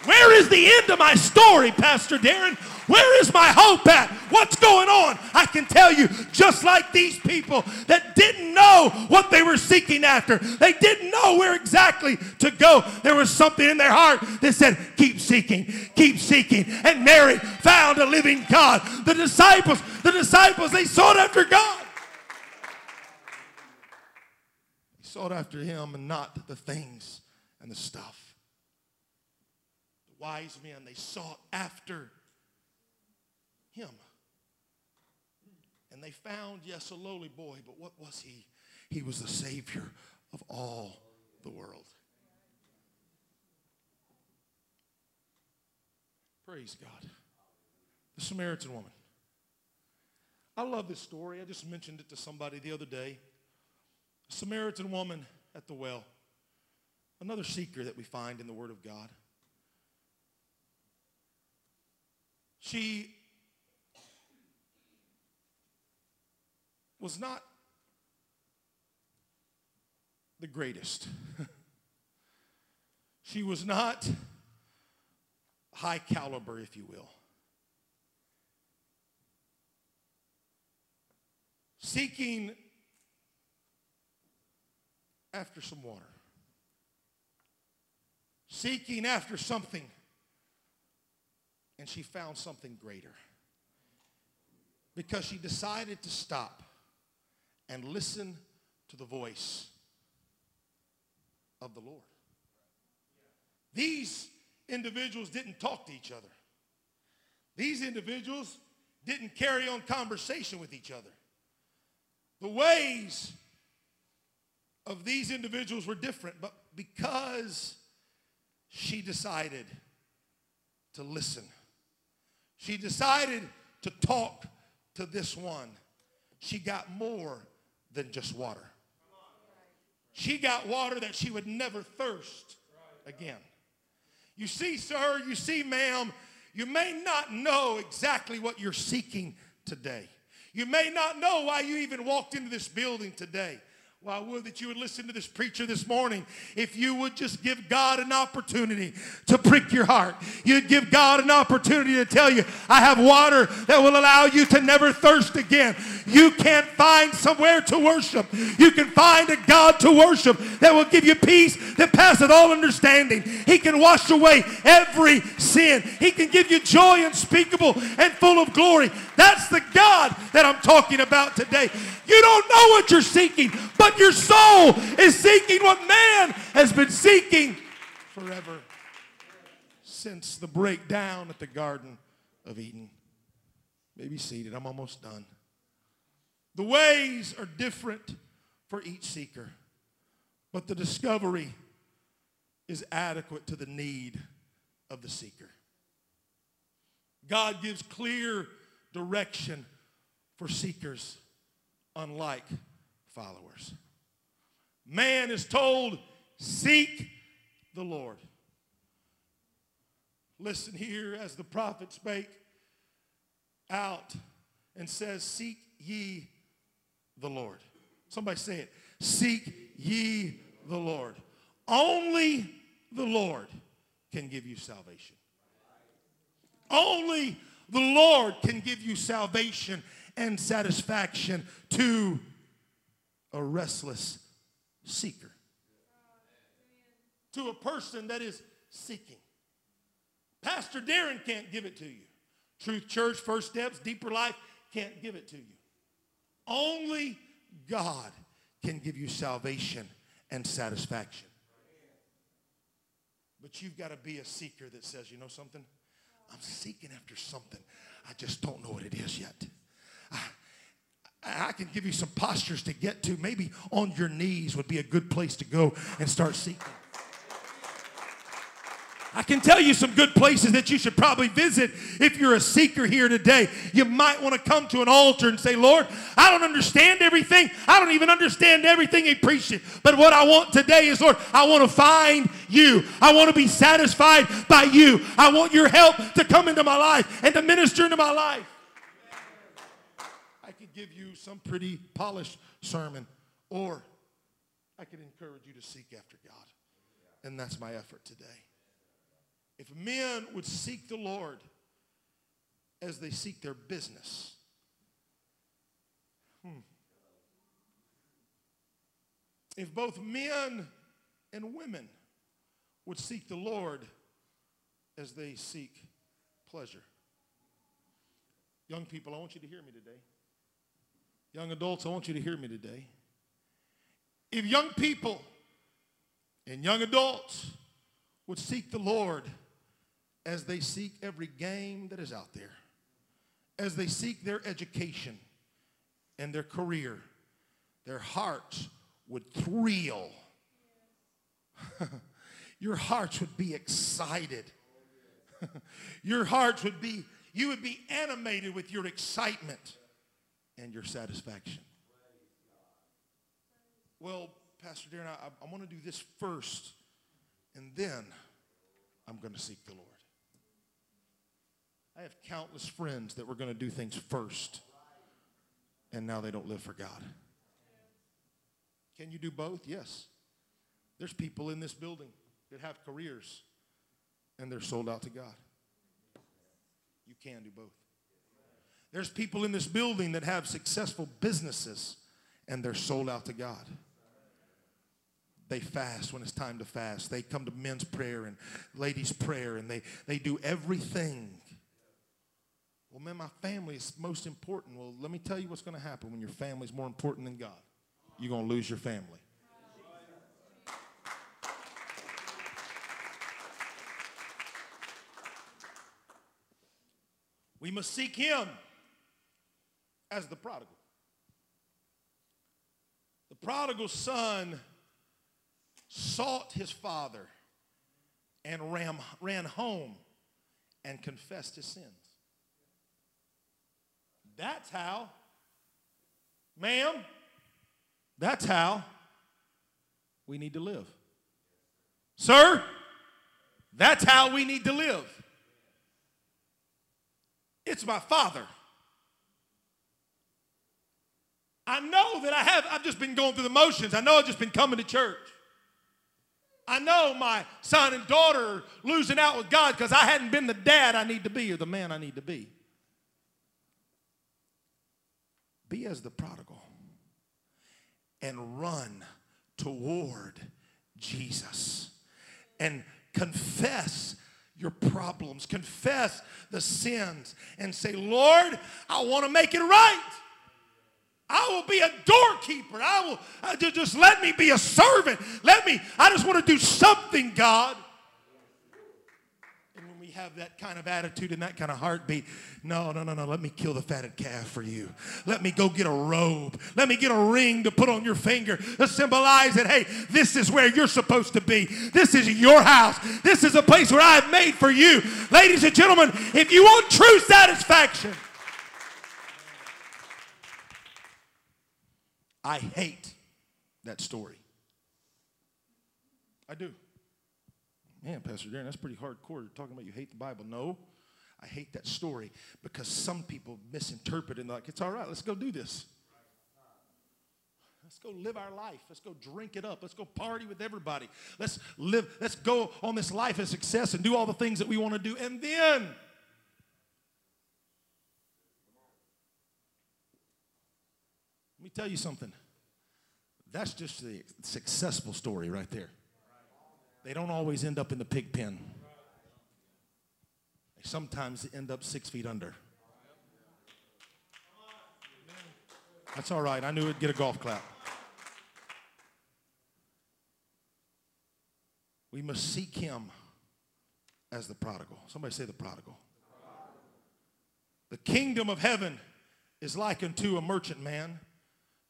Where is the end of my story, Pastor Darren? Where is my hope at? What's going on? I can tell you, just like these people that didn't know what they were seeking after, they didn't know where exactly to go, there was something in their heart that said, keep seeking, keep seeking. And Mary found a living God. The disciples, the disciples, they sought after God. They sought after him and not the things and the stuff. Wise men, they sought after him. And they found, yes, a lowly boy, but what was he? He was the Savior of all the world. Praise God. The Samaritan woman. I love this story. I just mentioned it to somebody the other day. The Samaritan woman at the well. Another seeker that we find in the Word of God. She was not the greatest. She was not high caliber, if you will. Seeking after some water. Seeking after something. And she found something greater, because she decided to stop and listen to the voice of the Lord. These individuals didn't talk to each other. These individuals didn't carry on conversation with each other. The ways of these individuals were different, but because she decided to listen, she decided to talk to this one. She got more than just water. She got water that she would never thirst again. You see, sir, you see, ma'am, you may not know exactly what you're seeking today. You may not know why you even walked into this building today. Well, I would that you would listen to this preacher this morning. If you would just give God an opportunity to prick your heart. You'd give God an opportunity to tell you, I have water that will allow you to never thirst again. you can find somewhere to worship. You can find a God to worship that will give you peace that passeth all understanding. He can wash away every sin. He can give you joy unspeakable and full of glory. That's the God that I'm talking about today. You don't know what you're seeking, but your soul is seeking what man has been seeking forever, since the breakdown at the Garden of Eden. Maybe seated. I'm almost done. The ways are different for each seeker, but the discovery is adequate to the need of the seeker. God gives clear direction for seekers, unlike followers. Man is told, seek the Lord. Listen here as the prophet spake out and says, seek ye the Lord. Somebody say it. Seek ye the Lord. Only the Lord can give you salvation. Only the Lord can give you salvation and satisfaction to a restless seeker, to a person that is seeking. Pastor Darren can't give it to you. Truth Church, First Steps, Deeper Life can't give it to you. Only God can give you salvation and satisfaction. But you've got to be a seeker that says, you know something? I'm seeking after something. I just don't know what it is yet. I, I can give you some postures to get to. Maybe on your knees would be a good place to go and start seeking. I can tell you some good places that you should probably visit if you're a seeker here today. You might want to come to an altar and say, Lord, I don't understand everything. I don't even understand everything He preaches. But what I want today is, Lord, I want to find You. I want to be satisfied by You. I want Your help to come into my life and to minister into my life. I could give you some pretty polished sermon, or I could encourage you to seek after God. And that's my effort today. If men would seek the Lord as they seek their business, hmm. if both men and women would seek the Lord as they seek pleasure. Young people, I want you to hear me today. Young adults, I want you to hear me today. If young people and young adults would seek the Lord as they seek every game that is out there, as they seek their education and their career, their hearts would thrill. Your hearts would be excited. Your hearts would be, you would be animated with your excitement and your satisfaction. Well, Pastor Darren, I, I want to do this first, and then I'm going to seek the Lord. I have countless friends that were going to do things first, and now they don't live for God. Can you do both? Yes. There's people in this building that have careers, and they're sold out to God. You can do both. There's people in this building that have successful businesses, and they're sold out to God. They fast when it's time to fast. They come to men's prayer and ladies' prayer, and they, they do everything. Well, man, my family is most important. Well, let me tell you what's going to happen when your family is more important than God. You're going to lose your family. We must seek Him as the prodigal. The prodigal son sought his father and ran, ran home and confessed his sins. That's how, ma'am, that's how we need to live. Sir, that's how we need to live. It's my father. I know that I have, I've just been going through the motions. I know I've just been coming to church. I know my son and daughter are losing out with God because I hadn't been the dad I need to be or the man I need to be. be as the prodigal and run toward Jesus and confess your problems, confess the sins, and say, Lord, I want to make it right. I will be a doorkeeper. I will I just, just let me be a servant. Let me, I just want to do something, God. And when we have that kind of attitude and that kind of heartbeat, no, no, no, no, let me kill the fatted calf for you. Let me go get a robe. Let me get a ring to put on your finger to symbolize that, hey, this is where you're supposed to be. This is your house. This is a place where I've made for you. Ladies and gentlemen, if you want true satisfaction, I hate that story. I do. Man, Pastor Darren, that's pretty hardcore. You're talking about you hate the Bible. No, I hate that story because some people misinterpret it and they're like, it's all right, let's go do this. Let's go live our life. Let's go drink it up. Let's go party with everybody. Let's live, let's go on this life of success and do all the things that we want to do. And then let me tell you something. That's just the successful story right there. They don't always end up in the pig pen. They sometimes end up six feet under. That's all right. I knew it'd get a golf clap. We must seek him as the prodigal. Somebody say the prodigal. The kingdom of heaven is likened to a merchant man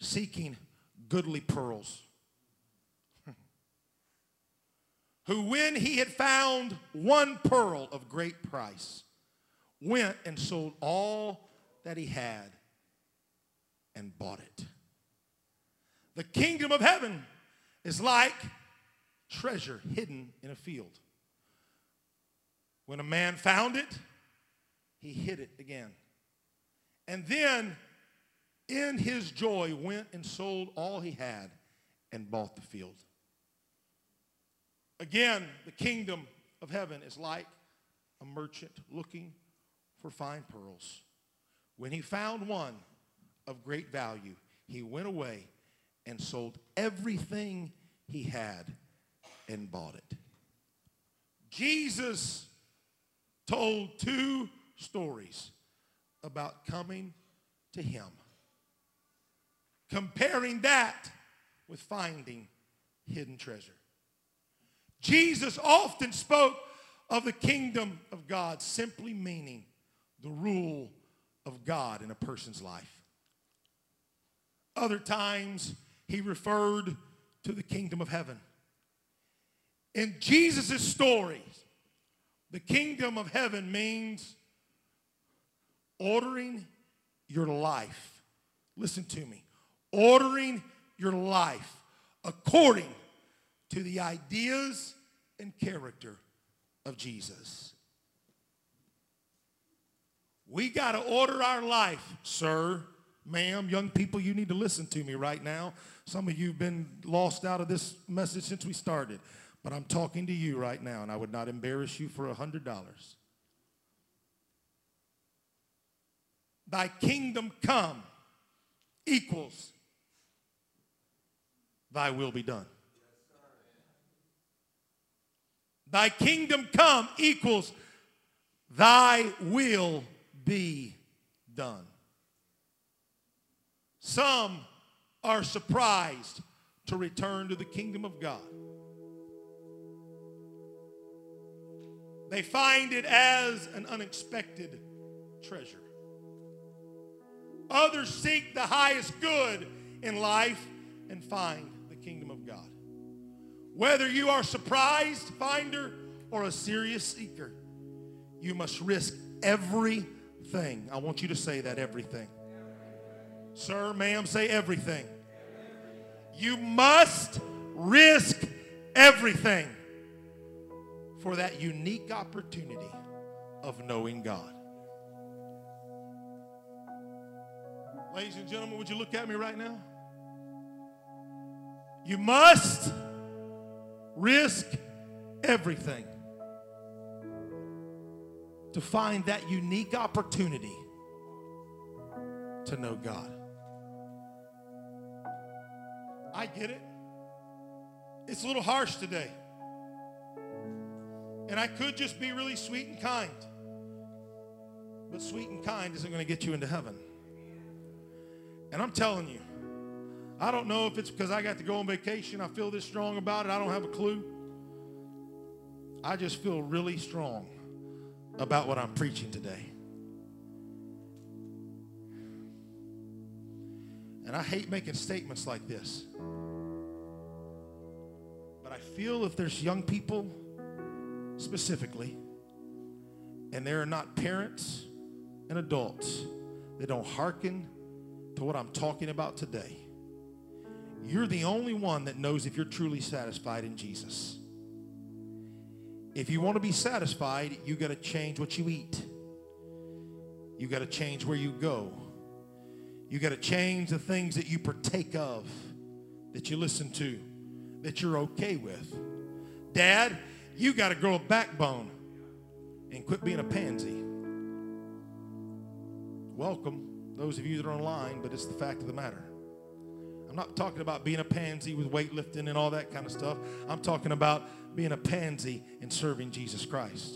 seeking goodly pearls, who when he had found one pearl of great price, went and sold all that he had and bought it. The kingdom of heaven is like treasure hidden in a field. When a man found it, he hid it again. And then in his joy went and sold all he had and bought the field. Again, the kingdom of heaven is like a merchant looking for fine pearls. When he found one of great value, he went away and sold everything he had and bought it. Jesus told two stories about coming to him, comparing that with finding hidden treasure. Jesus often spoke of the kingdom of God simply meaning the rule of God in a person's life. Other times, he referred to the kingdom of heaven. In Jesus' stories, the kingdom of heaven means ordering your life. Listen to me. Ordering your life according to the ideas and character of Jesus. We got to order our life, sir, ma'am. Young people, you need to listen to me right now. Some of you have been lost out of this message since we started, but I'm talking to you right now, and I would not embarrass you for a hundred dollars. Thy kingdom come equals thy will be done. Thy kingdom come equals thy will be done. Some are surprised to return to the kingdom of God. They find it as an unexpected treasure. Others seek the highest good in life and find the kingdom of God. Whether you are surprised finder or a serious seeker, you must risk everything. I want you to say that, everything. Everything. Sir, ma'am, say everything. Everything. You must risk everything for that unique opportunity of knowing God. Ladies and gentlemen, would you look at me right now? You must risk everything to find that unique opportunity to know God. I get it. It's a little harsh today. And I could just be really sweet and kind. But sweet and kind isn't going to get you into heaven. And I'm telling you, I don't know if it's because I got to go on vacation. I feel this strong about it. I don't have a clue. I just feel really strong about what I'm preaching today. And I hate making statements like this. But I feel if there's young people specifically, and there are not parents and adults that don't hearken to what I'm talking about today, you're the only one that knows if you're truly satisfied in Jesus. If you want to be satisfied, you got to change what you eat. You got to change where you go. You got to change the things that you partake of, that you listen to, that you're okay with. Dad, you got to grow a backbone and quit being a pansy. Welcome, those of you that are online, but it's the fact of the matter. I'm not talking about being a pansy with weightlifting and all that kind of stuff. I'm talking about being a pansy and serving Jesus Christ.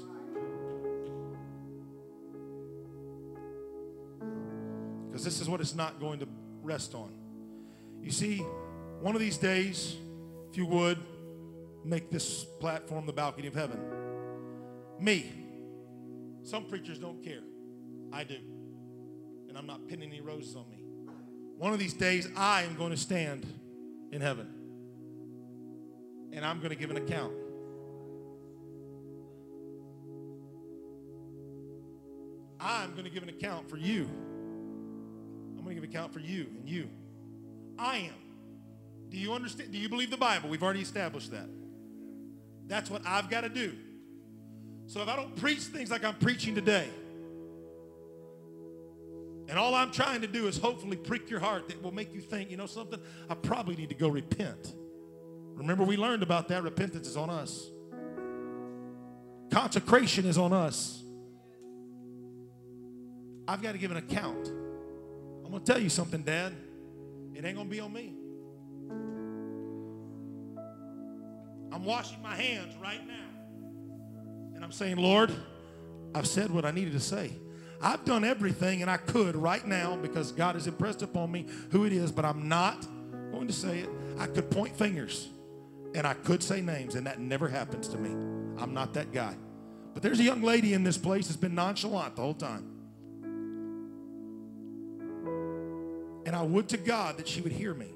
Because this is what it's not going to rest on. You see, one of these days, if you would, make this platform the balcony of heaven. Me. Some preachers don't care. I do. And I'm not pinning any roses on me. One of these days, I am going to stand in heaven. And I'm going to give an account. I'm going to give an account for you. I'm going to give an account for you and you. I am. Do you understand? Do you believe the Bible? We've already established that. That's what I've got to do. So if I don't preach things like I'm preaching today, and all I'm trying to do is hopefully prick your heart, that will make you think, you know something? I probably need to go repent. Remember, we learned about that. Repentance is on us. Consecration is on us. I've got to give an account. I'm going to tell you something, Dad. It ain't going to be on me. I'm washing my hands right now. And I'm saying, Lord, I've said what I needed to say. I've done everything and I could right now because God has impressed upon me who it is, but I'm not going to say it. I could point fingers and I could say names, and that never happens to me. I'm not that guy. But there's a young lady in this place that's been nonchalant the whole time. And I would to God that she would hear me.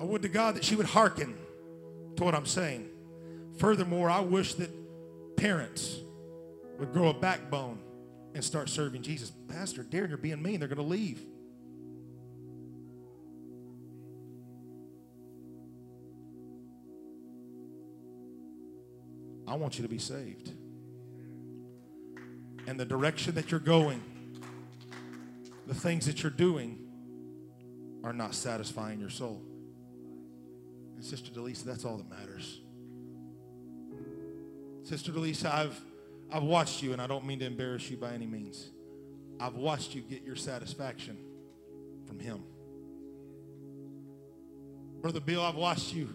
I would to God that she would hearken to what I'm saying. Furthermore, I wish that parents would grow a backbone and start serving Jesus. Pastor, Darren, you're being mean. They're going to leave. I want you to be saved. And the direction that you're going, the things that you're doing are not satisfying your soul. And Sister Delisa, that's all that matters. Sister Delisa, I've, I've watched you, and I don't mean to embarrass you by any means. I've watched you get your satisfaction from him. Brother Bill, I've watched you.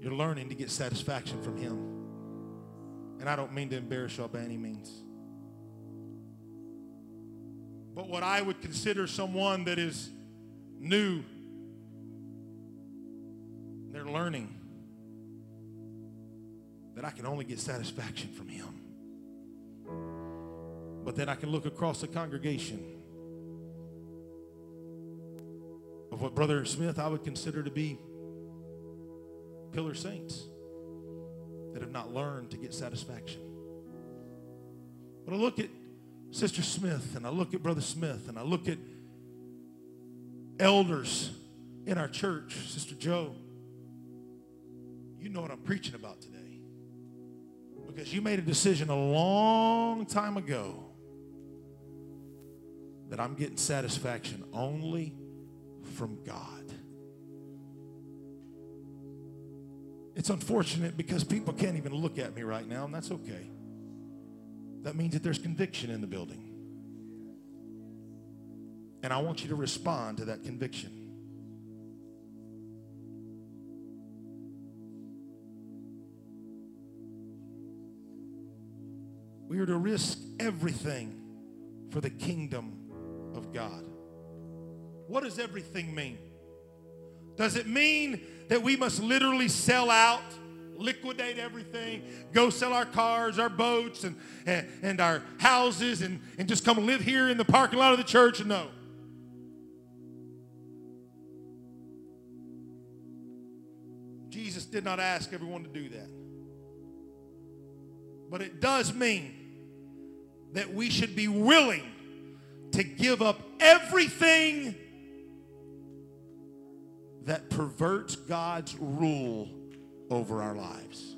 You're learning to get satisfaction from him. And I don't mean to embarrass y'all by any means. But what I would consider someone that is new, they're learning that I can only get satisfaction from him. But then I can look across the congregation of what Brother Smith I would consider to be pillar saints that have not learned to get satisfaction. But I look at Sister Smith, and I look at Brother Smith, and I look at elders in our church, Sister Joe. You know what I'm preaching about today. Because you made a decision a long time ago that I'm getting satisfaction only from God. It's unfortunate because people can't even look at me right now, and that's okay. That means that there's conviction in the building. And I want you to respond to that conviction. We are to risk everything for the kingdom of God. What does everything mean? Does it mean that we must literally sell out, liquidate everything, go sell our cars, our boats, and, and, and our houses, and, and just come live here in the parking lot of the church? No. Jesus did not ask everyone to do that. But it does mean that we should be willing to give up everything that perverts God's rule over our lives.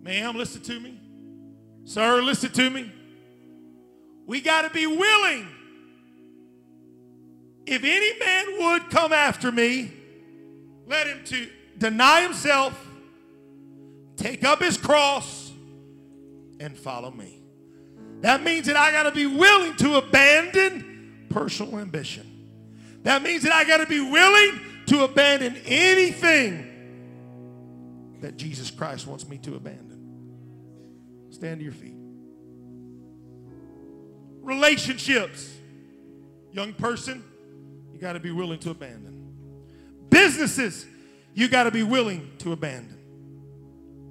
Ma'am, listen to me. Sir, listen to me. We got to be willing. If any man would come after me, let him to deny himself, take up his cross, and follow me. That means that I got to be willing to abandon personal ambition. That means that I got to be willing to abandon anything that Jesus Christ wants me to abandon. Stand to your feet. Relationships. Young person, you got to be willing to abandon. Businesses. You got to be willing to abandon.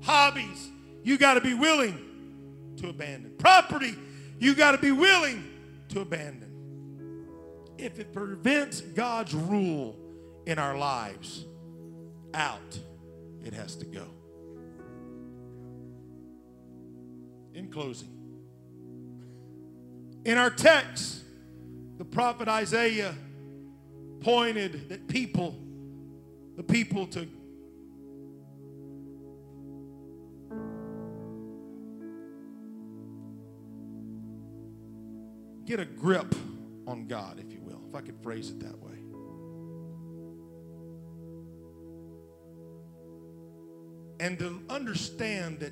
Hobbies, you got to be willing to abandon. Property, you got to be willing to abandon. If it prevents God's rule in our lives, out it has to go. In closing, in our text, the prophet Isaiah pointed that people The people to get a grip on God, if you will, if I could phrase it that way. And to understand that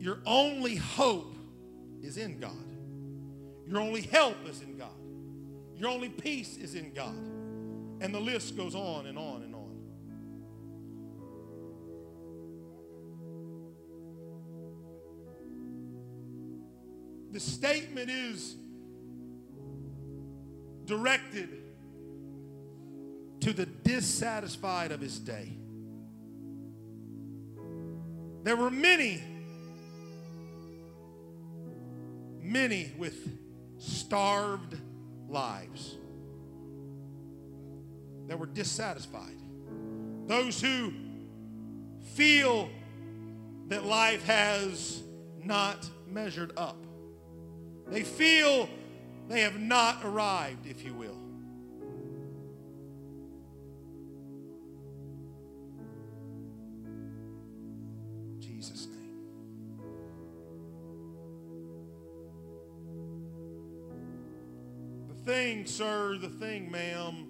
your only hope is in God. Your only help is in God. Your only peace is in God. And the list goes on and on and on. The statement is directed to the dissatisfied of his day. There were many, many with starved lives that were dissatisfied. Those who feel that life has not measured up. They feel they have not arrived, if you will. In Jesus' name. The thing, sir, the thing, ma'am,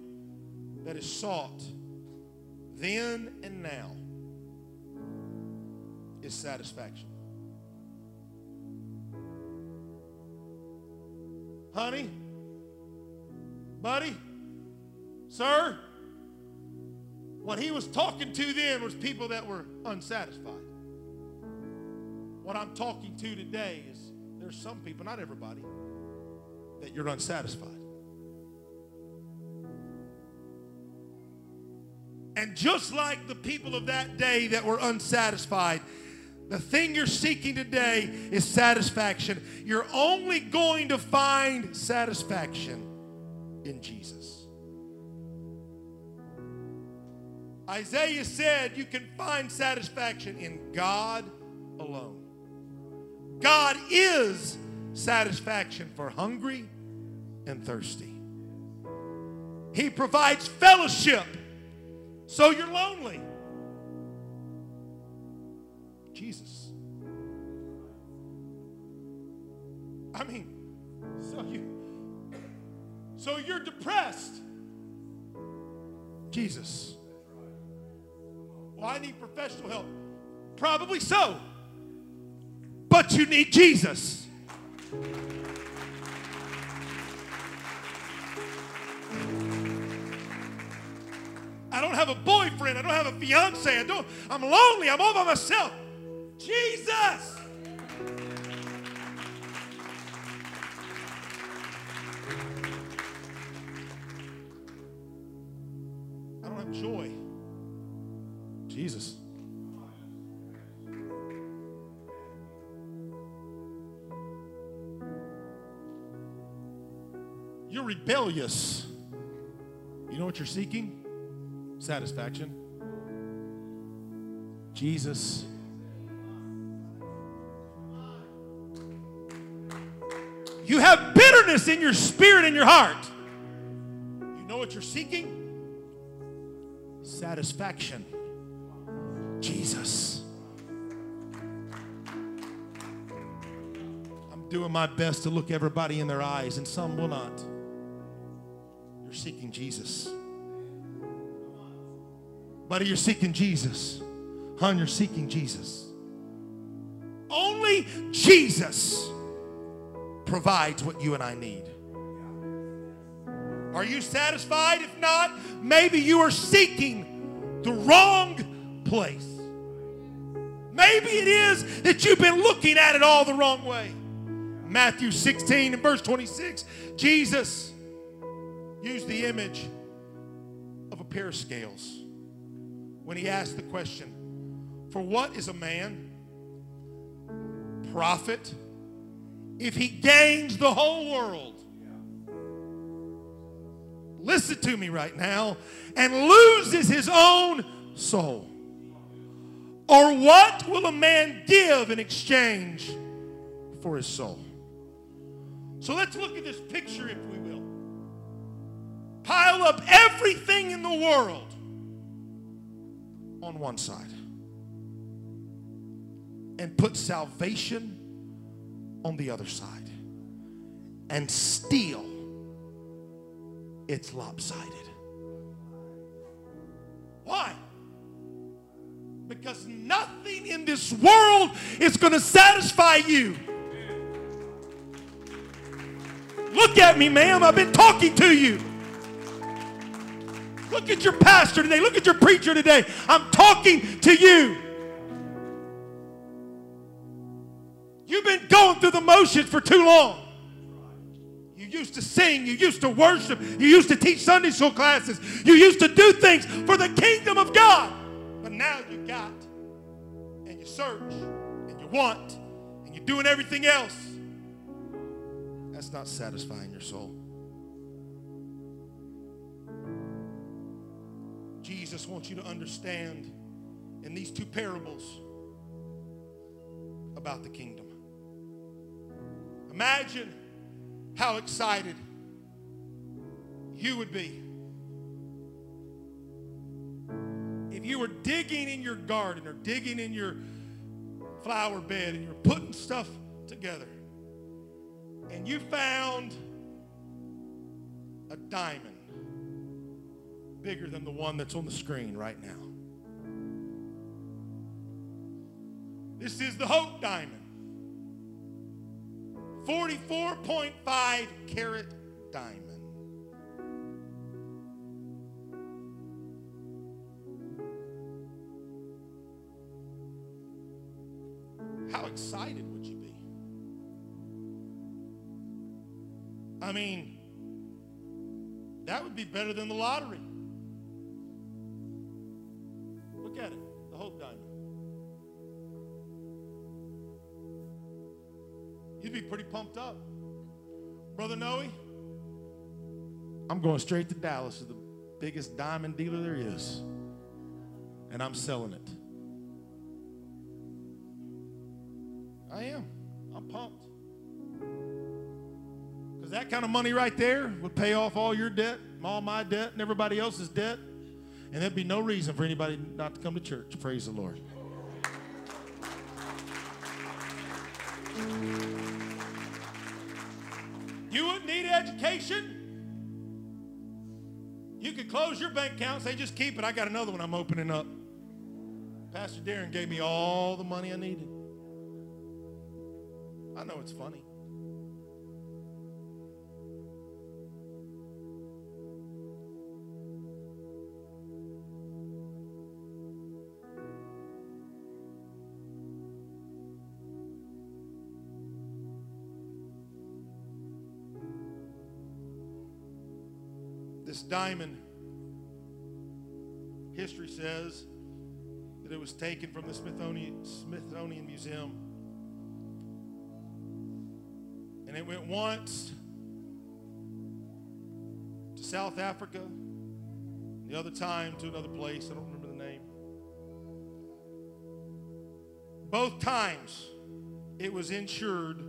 that is sought then and now is satisfaction. Honey, buddy, sir, what he was talking to then was people that were unsatisfied. What I'm talking to today is there's some people, not everybody, that you're unsatisfied. And just like the people of that day that were unsatisfied, the thing you're seeking today is satisfaction. You're only going to find satisfaction in Jesus. Isaiah said you can find satisfaction in God alone. God is satisfaction for hungry and thirsty. He provides fellowship. So you're lonely. Jesus. I mean, so you so you're depressed. Jesus. Well, I need professional help. Probably so. But much you need Jesus. I don't have a boyfriend. I don't have a fiance. I don't, I'm lonely. I'm all by myself. Jesus. I don't have joy. Jesus. You're rebellious. You know what you're seeking? Satisfaction. Jesus. You have bitterness in your spirit and your heart. You know what you're seeking? Satisfaction. Jesus. I'm doing my best to look everybody in their eyes, and some will not. You're seeking Jesus. Buddy, you're seeking Jesus. Hon, you're seeking Jesus. Only Jesus provides what you and I need. Are you satisfied? If not, maybe you are seeking the wrong place. Maybe it is that you've been looking at it all the wrong way. Matthew sixteen and verse twenty-six, Jesus used the image of a pair of scales when he asked the question, for what is a man, prophet, if he gains the whole world? Listen to me right now, and loses his own soul. Or what will a man give in exchange for his soul? So let's look at this picture, if we will. Pile up everything in the world on one side and put salvation on the other side, and still it's lopsided. Why? Because nothing in this world is going to satisfy you. Look at me, ma'am, I've been talking to you. Look at your pastor today. Look at your preacher today. I'm talking to you. You've been going through the motions for too long. You used to sing. You used to worship. You used to teach Sunday school classes. You used to do things for the kingdom of God. But now you got, and you search, and you want, and you're doing everything else. That's not satisfying your soul. Jesus wants you to understand in these two parables about the kingdom. Imagine how excited you would be if you were digging in your garden or digging in your flower bed and you're putting stuff together and you found a diamond bigger than the one that's on the screen right now. This is the Hope Diamond. forty-four point five carat diamond. How excited would you be? I mean, that would be better than the lottery. At it, the Hope Diamond. You'd be pretty pumped up. Brother Noe, I'm going straight to Dallas to the biggest diamond dealer there is, and I'm selling it. I am. I'm pumped. Because that kind of money right there would pay off all your debt, all my debt, and everybody else's debt. And there'd be no reason for anybody not to come to church. Praise the Lord. You wouldn't need education. You could close your bank account and say, just keep it. I got another one I'm opening up. Pastor Darren gave me all the money I needed. I know it's funny. This diamond, history says that it was taken from the Smithsonian, Smithsonian Museum. And it went once to South Africa, the other time to another place. I don't remember the name. Both times it was insured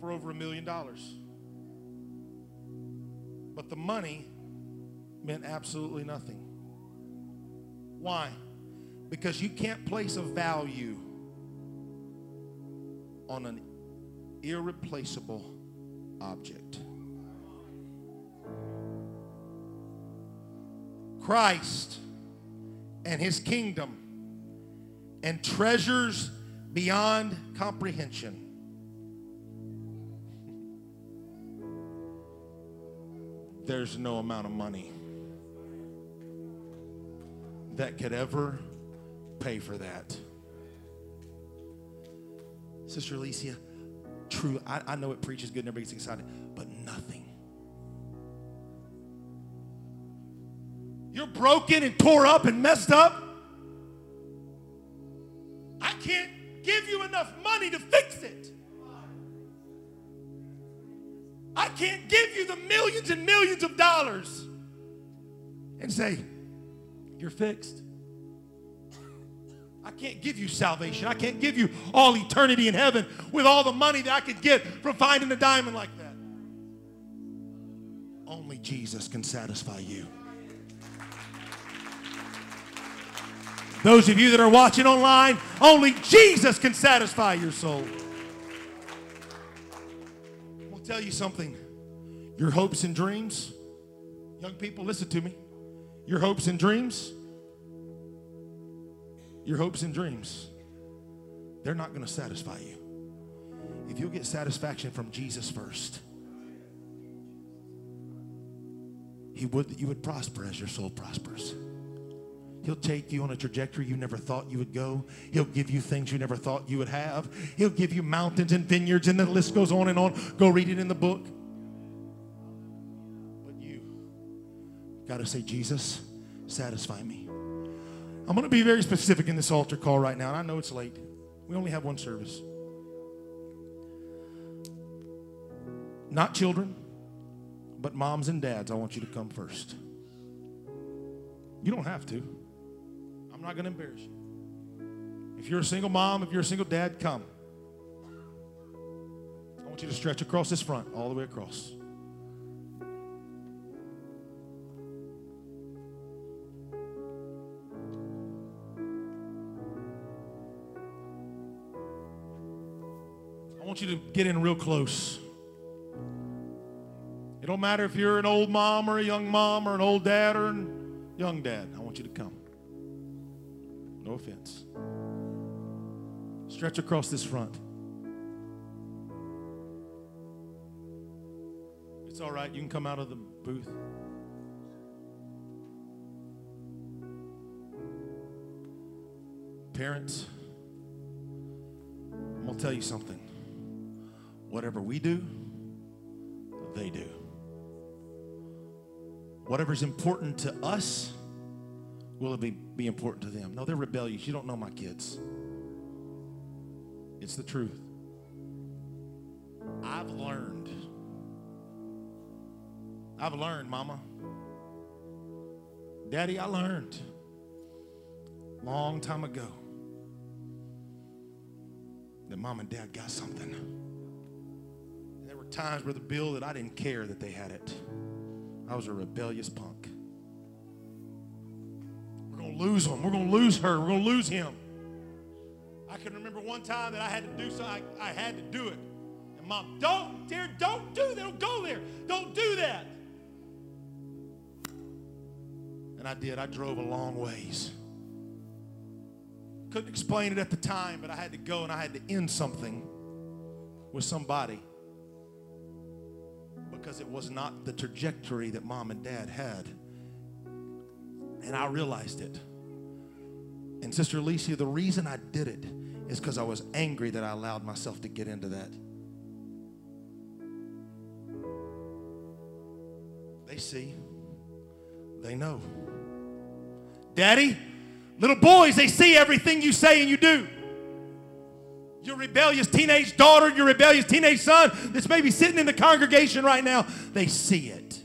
for over a million dollars. But the money meant absolutely nothing. Why? Because you can't place a value on an irreplaceable object. Christ and his kingdom and treasures beyond comprehension. There's no amount of money that could ever pay for that. Sister Alicia, true, I, I know it preaches good and everybody gets excited, but nothing. You're broken and tore up and messed up. I can't give you enough money to fix it. I can't give you the millions and millions of dollars and say, you're fixed. I can't give you salvation. I can't give you all eternity in heaven with all the money that I could get from finding a diamond like that. Only Jesus can satisfy you. Those of you that are watching online, only Jesus can satisfy your soul. Tell you something, your hopes and dreams, young people, listen to me, your hopes and dreams, your hopes and dreams, they're not going to satisfy you. If you'll get satisfaction from Jesus first, he would that you would prosper as your soul prospers. He'll take you on a trajectory you never thought you would go. He'll give you things you never thought you would have. He'll give you mountains and vineyards, and the list goes on and on. Go read it in the book. But you got to say, Jesus, satisfy me. I'm going to be very specific in this altar call right now, and I know it's late. We only have one service. Not children, but moms and dads, I want you to come first. You don't have to. I'm not going to embarrass you. If you're a single mom, if you're a single dad, come. I want you to stretch across this front, all the way across. I want you to get in real close. It don't matter if you're an old mom or a young mom or an old dad or an young dad. I want you to come. No offense. Stretch across this front. It's all right. You can come out of the booth. Parents, I'm going to tell you something. Whatever we do, they do. Whatever's important to us, will it be, be important to them? No, they're rebellious. You don't know my kids. It's the truth. I've learned. I've learned, Mama. Daddy, I learned. Long time ago. That Mom and Dad got something. And there were times, Brother Bill, that I didn't care that they had it. I was a rebellious punk. Lose him. We're going to lose her. We're going to lose him. I can remember one time that I had to do something. I, I had to do it. And Mom, don't, dear, don't do that. Don't go there. Don't do that. And I did. I drove a long ways. Couldn't explain it at the time, but I had to go and I had to end something with somebody because it was not the trajectory that mom and dad had. And I realized it. And Sister Alicia, the reason I did it is because I was angry that I allowed myself to get into that. They see. They know. Daddy, little boys, they see everything you say and you do. Your rebellious teenage daughter, your rebellious teenage son that's maybe sitting in the congregation right now, they see it.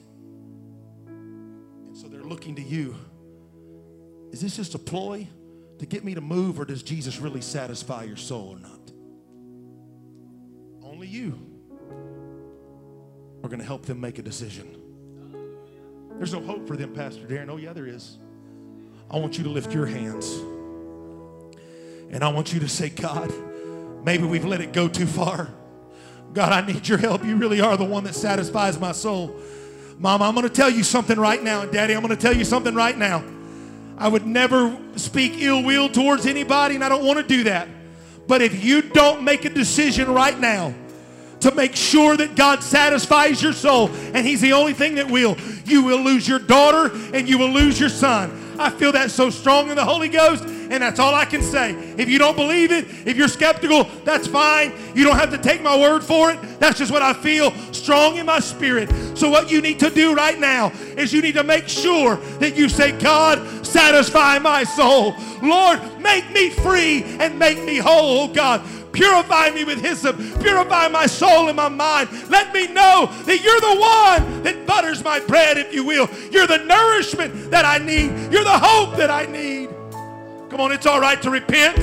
And so they're looking to you. Is this just a ploy to get me to move, or does Jesus really satisfy your soul or not? Only you are going to help them make a decision. There's no hope for them, Pastor Darren. Oh, yeah, there is. I want you to lift your hands. And I want you to say, God, maybe we've let it go too far. God, I need your help. You really are the one that satisfies my soul. Mama, I'm going to tell you something right now. Daddy, I'm going to tell you something right now. I would never speak ill will towards anybody, and I don't want to do that. But if you don't make a decision right now to make sure that God satisfies your soul, and he's the only thing that will, you will lose your daughter and you will lose your son. I feel that so strong in the Holy Ghost, and that's all I can say. If you don't believe it, if you're skeptical, that's fine. You don't have to take my word for it. That's just what I feel strong in my spirit. So what you need to do right now is you need to make sure that you say, God, satisfy my soul. Lord, make me free and make me whole, oh God. Purify me with hyssop. Purify my soul and my mind. Let me know that you're the one that butters my bread, if you will. You're the nourishment that I need. You're the hope that I need. Come on, it's all right to repent.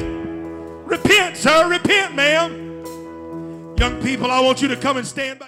Repent, sir. Repent, ma'am. Young people, I want you to come and stand by.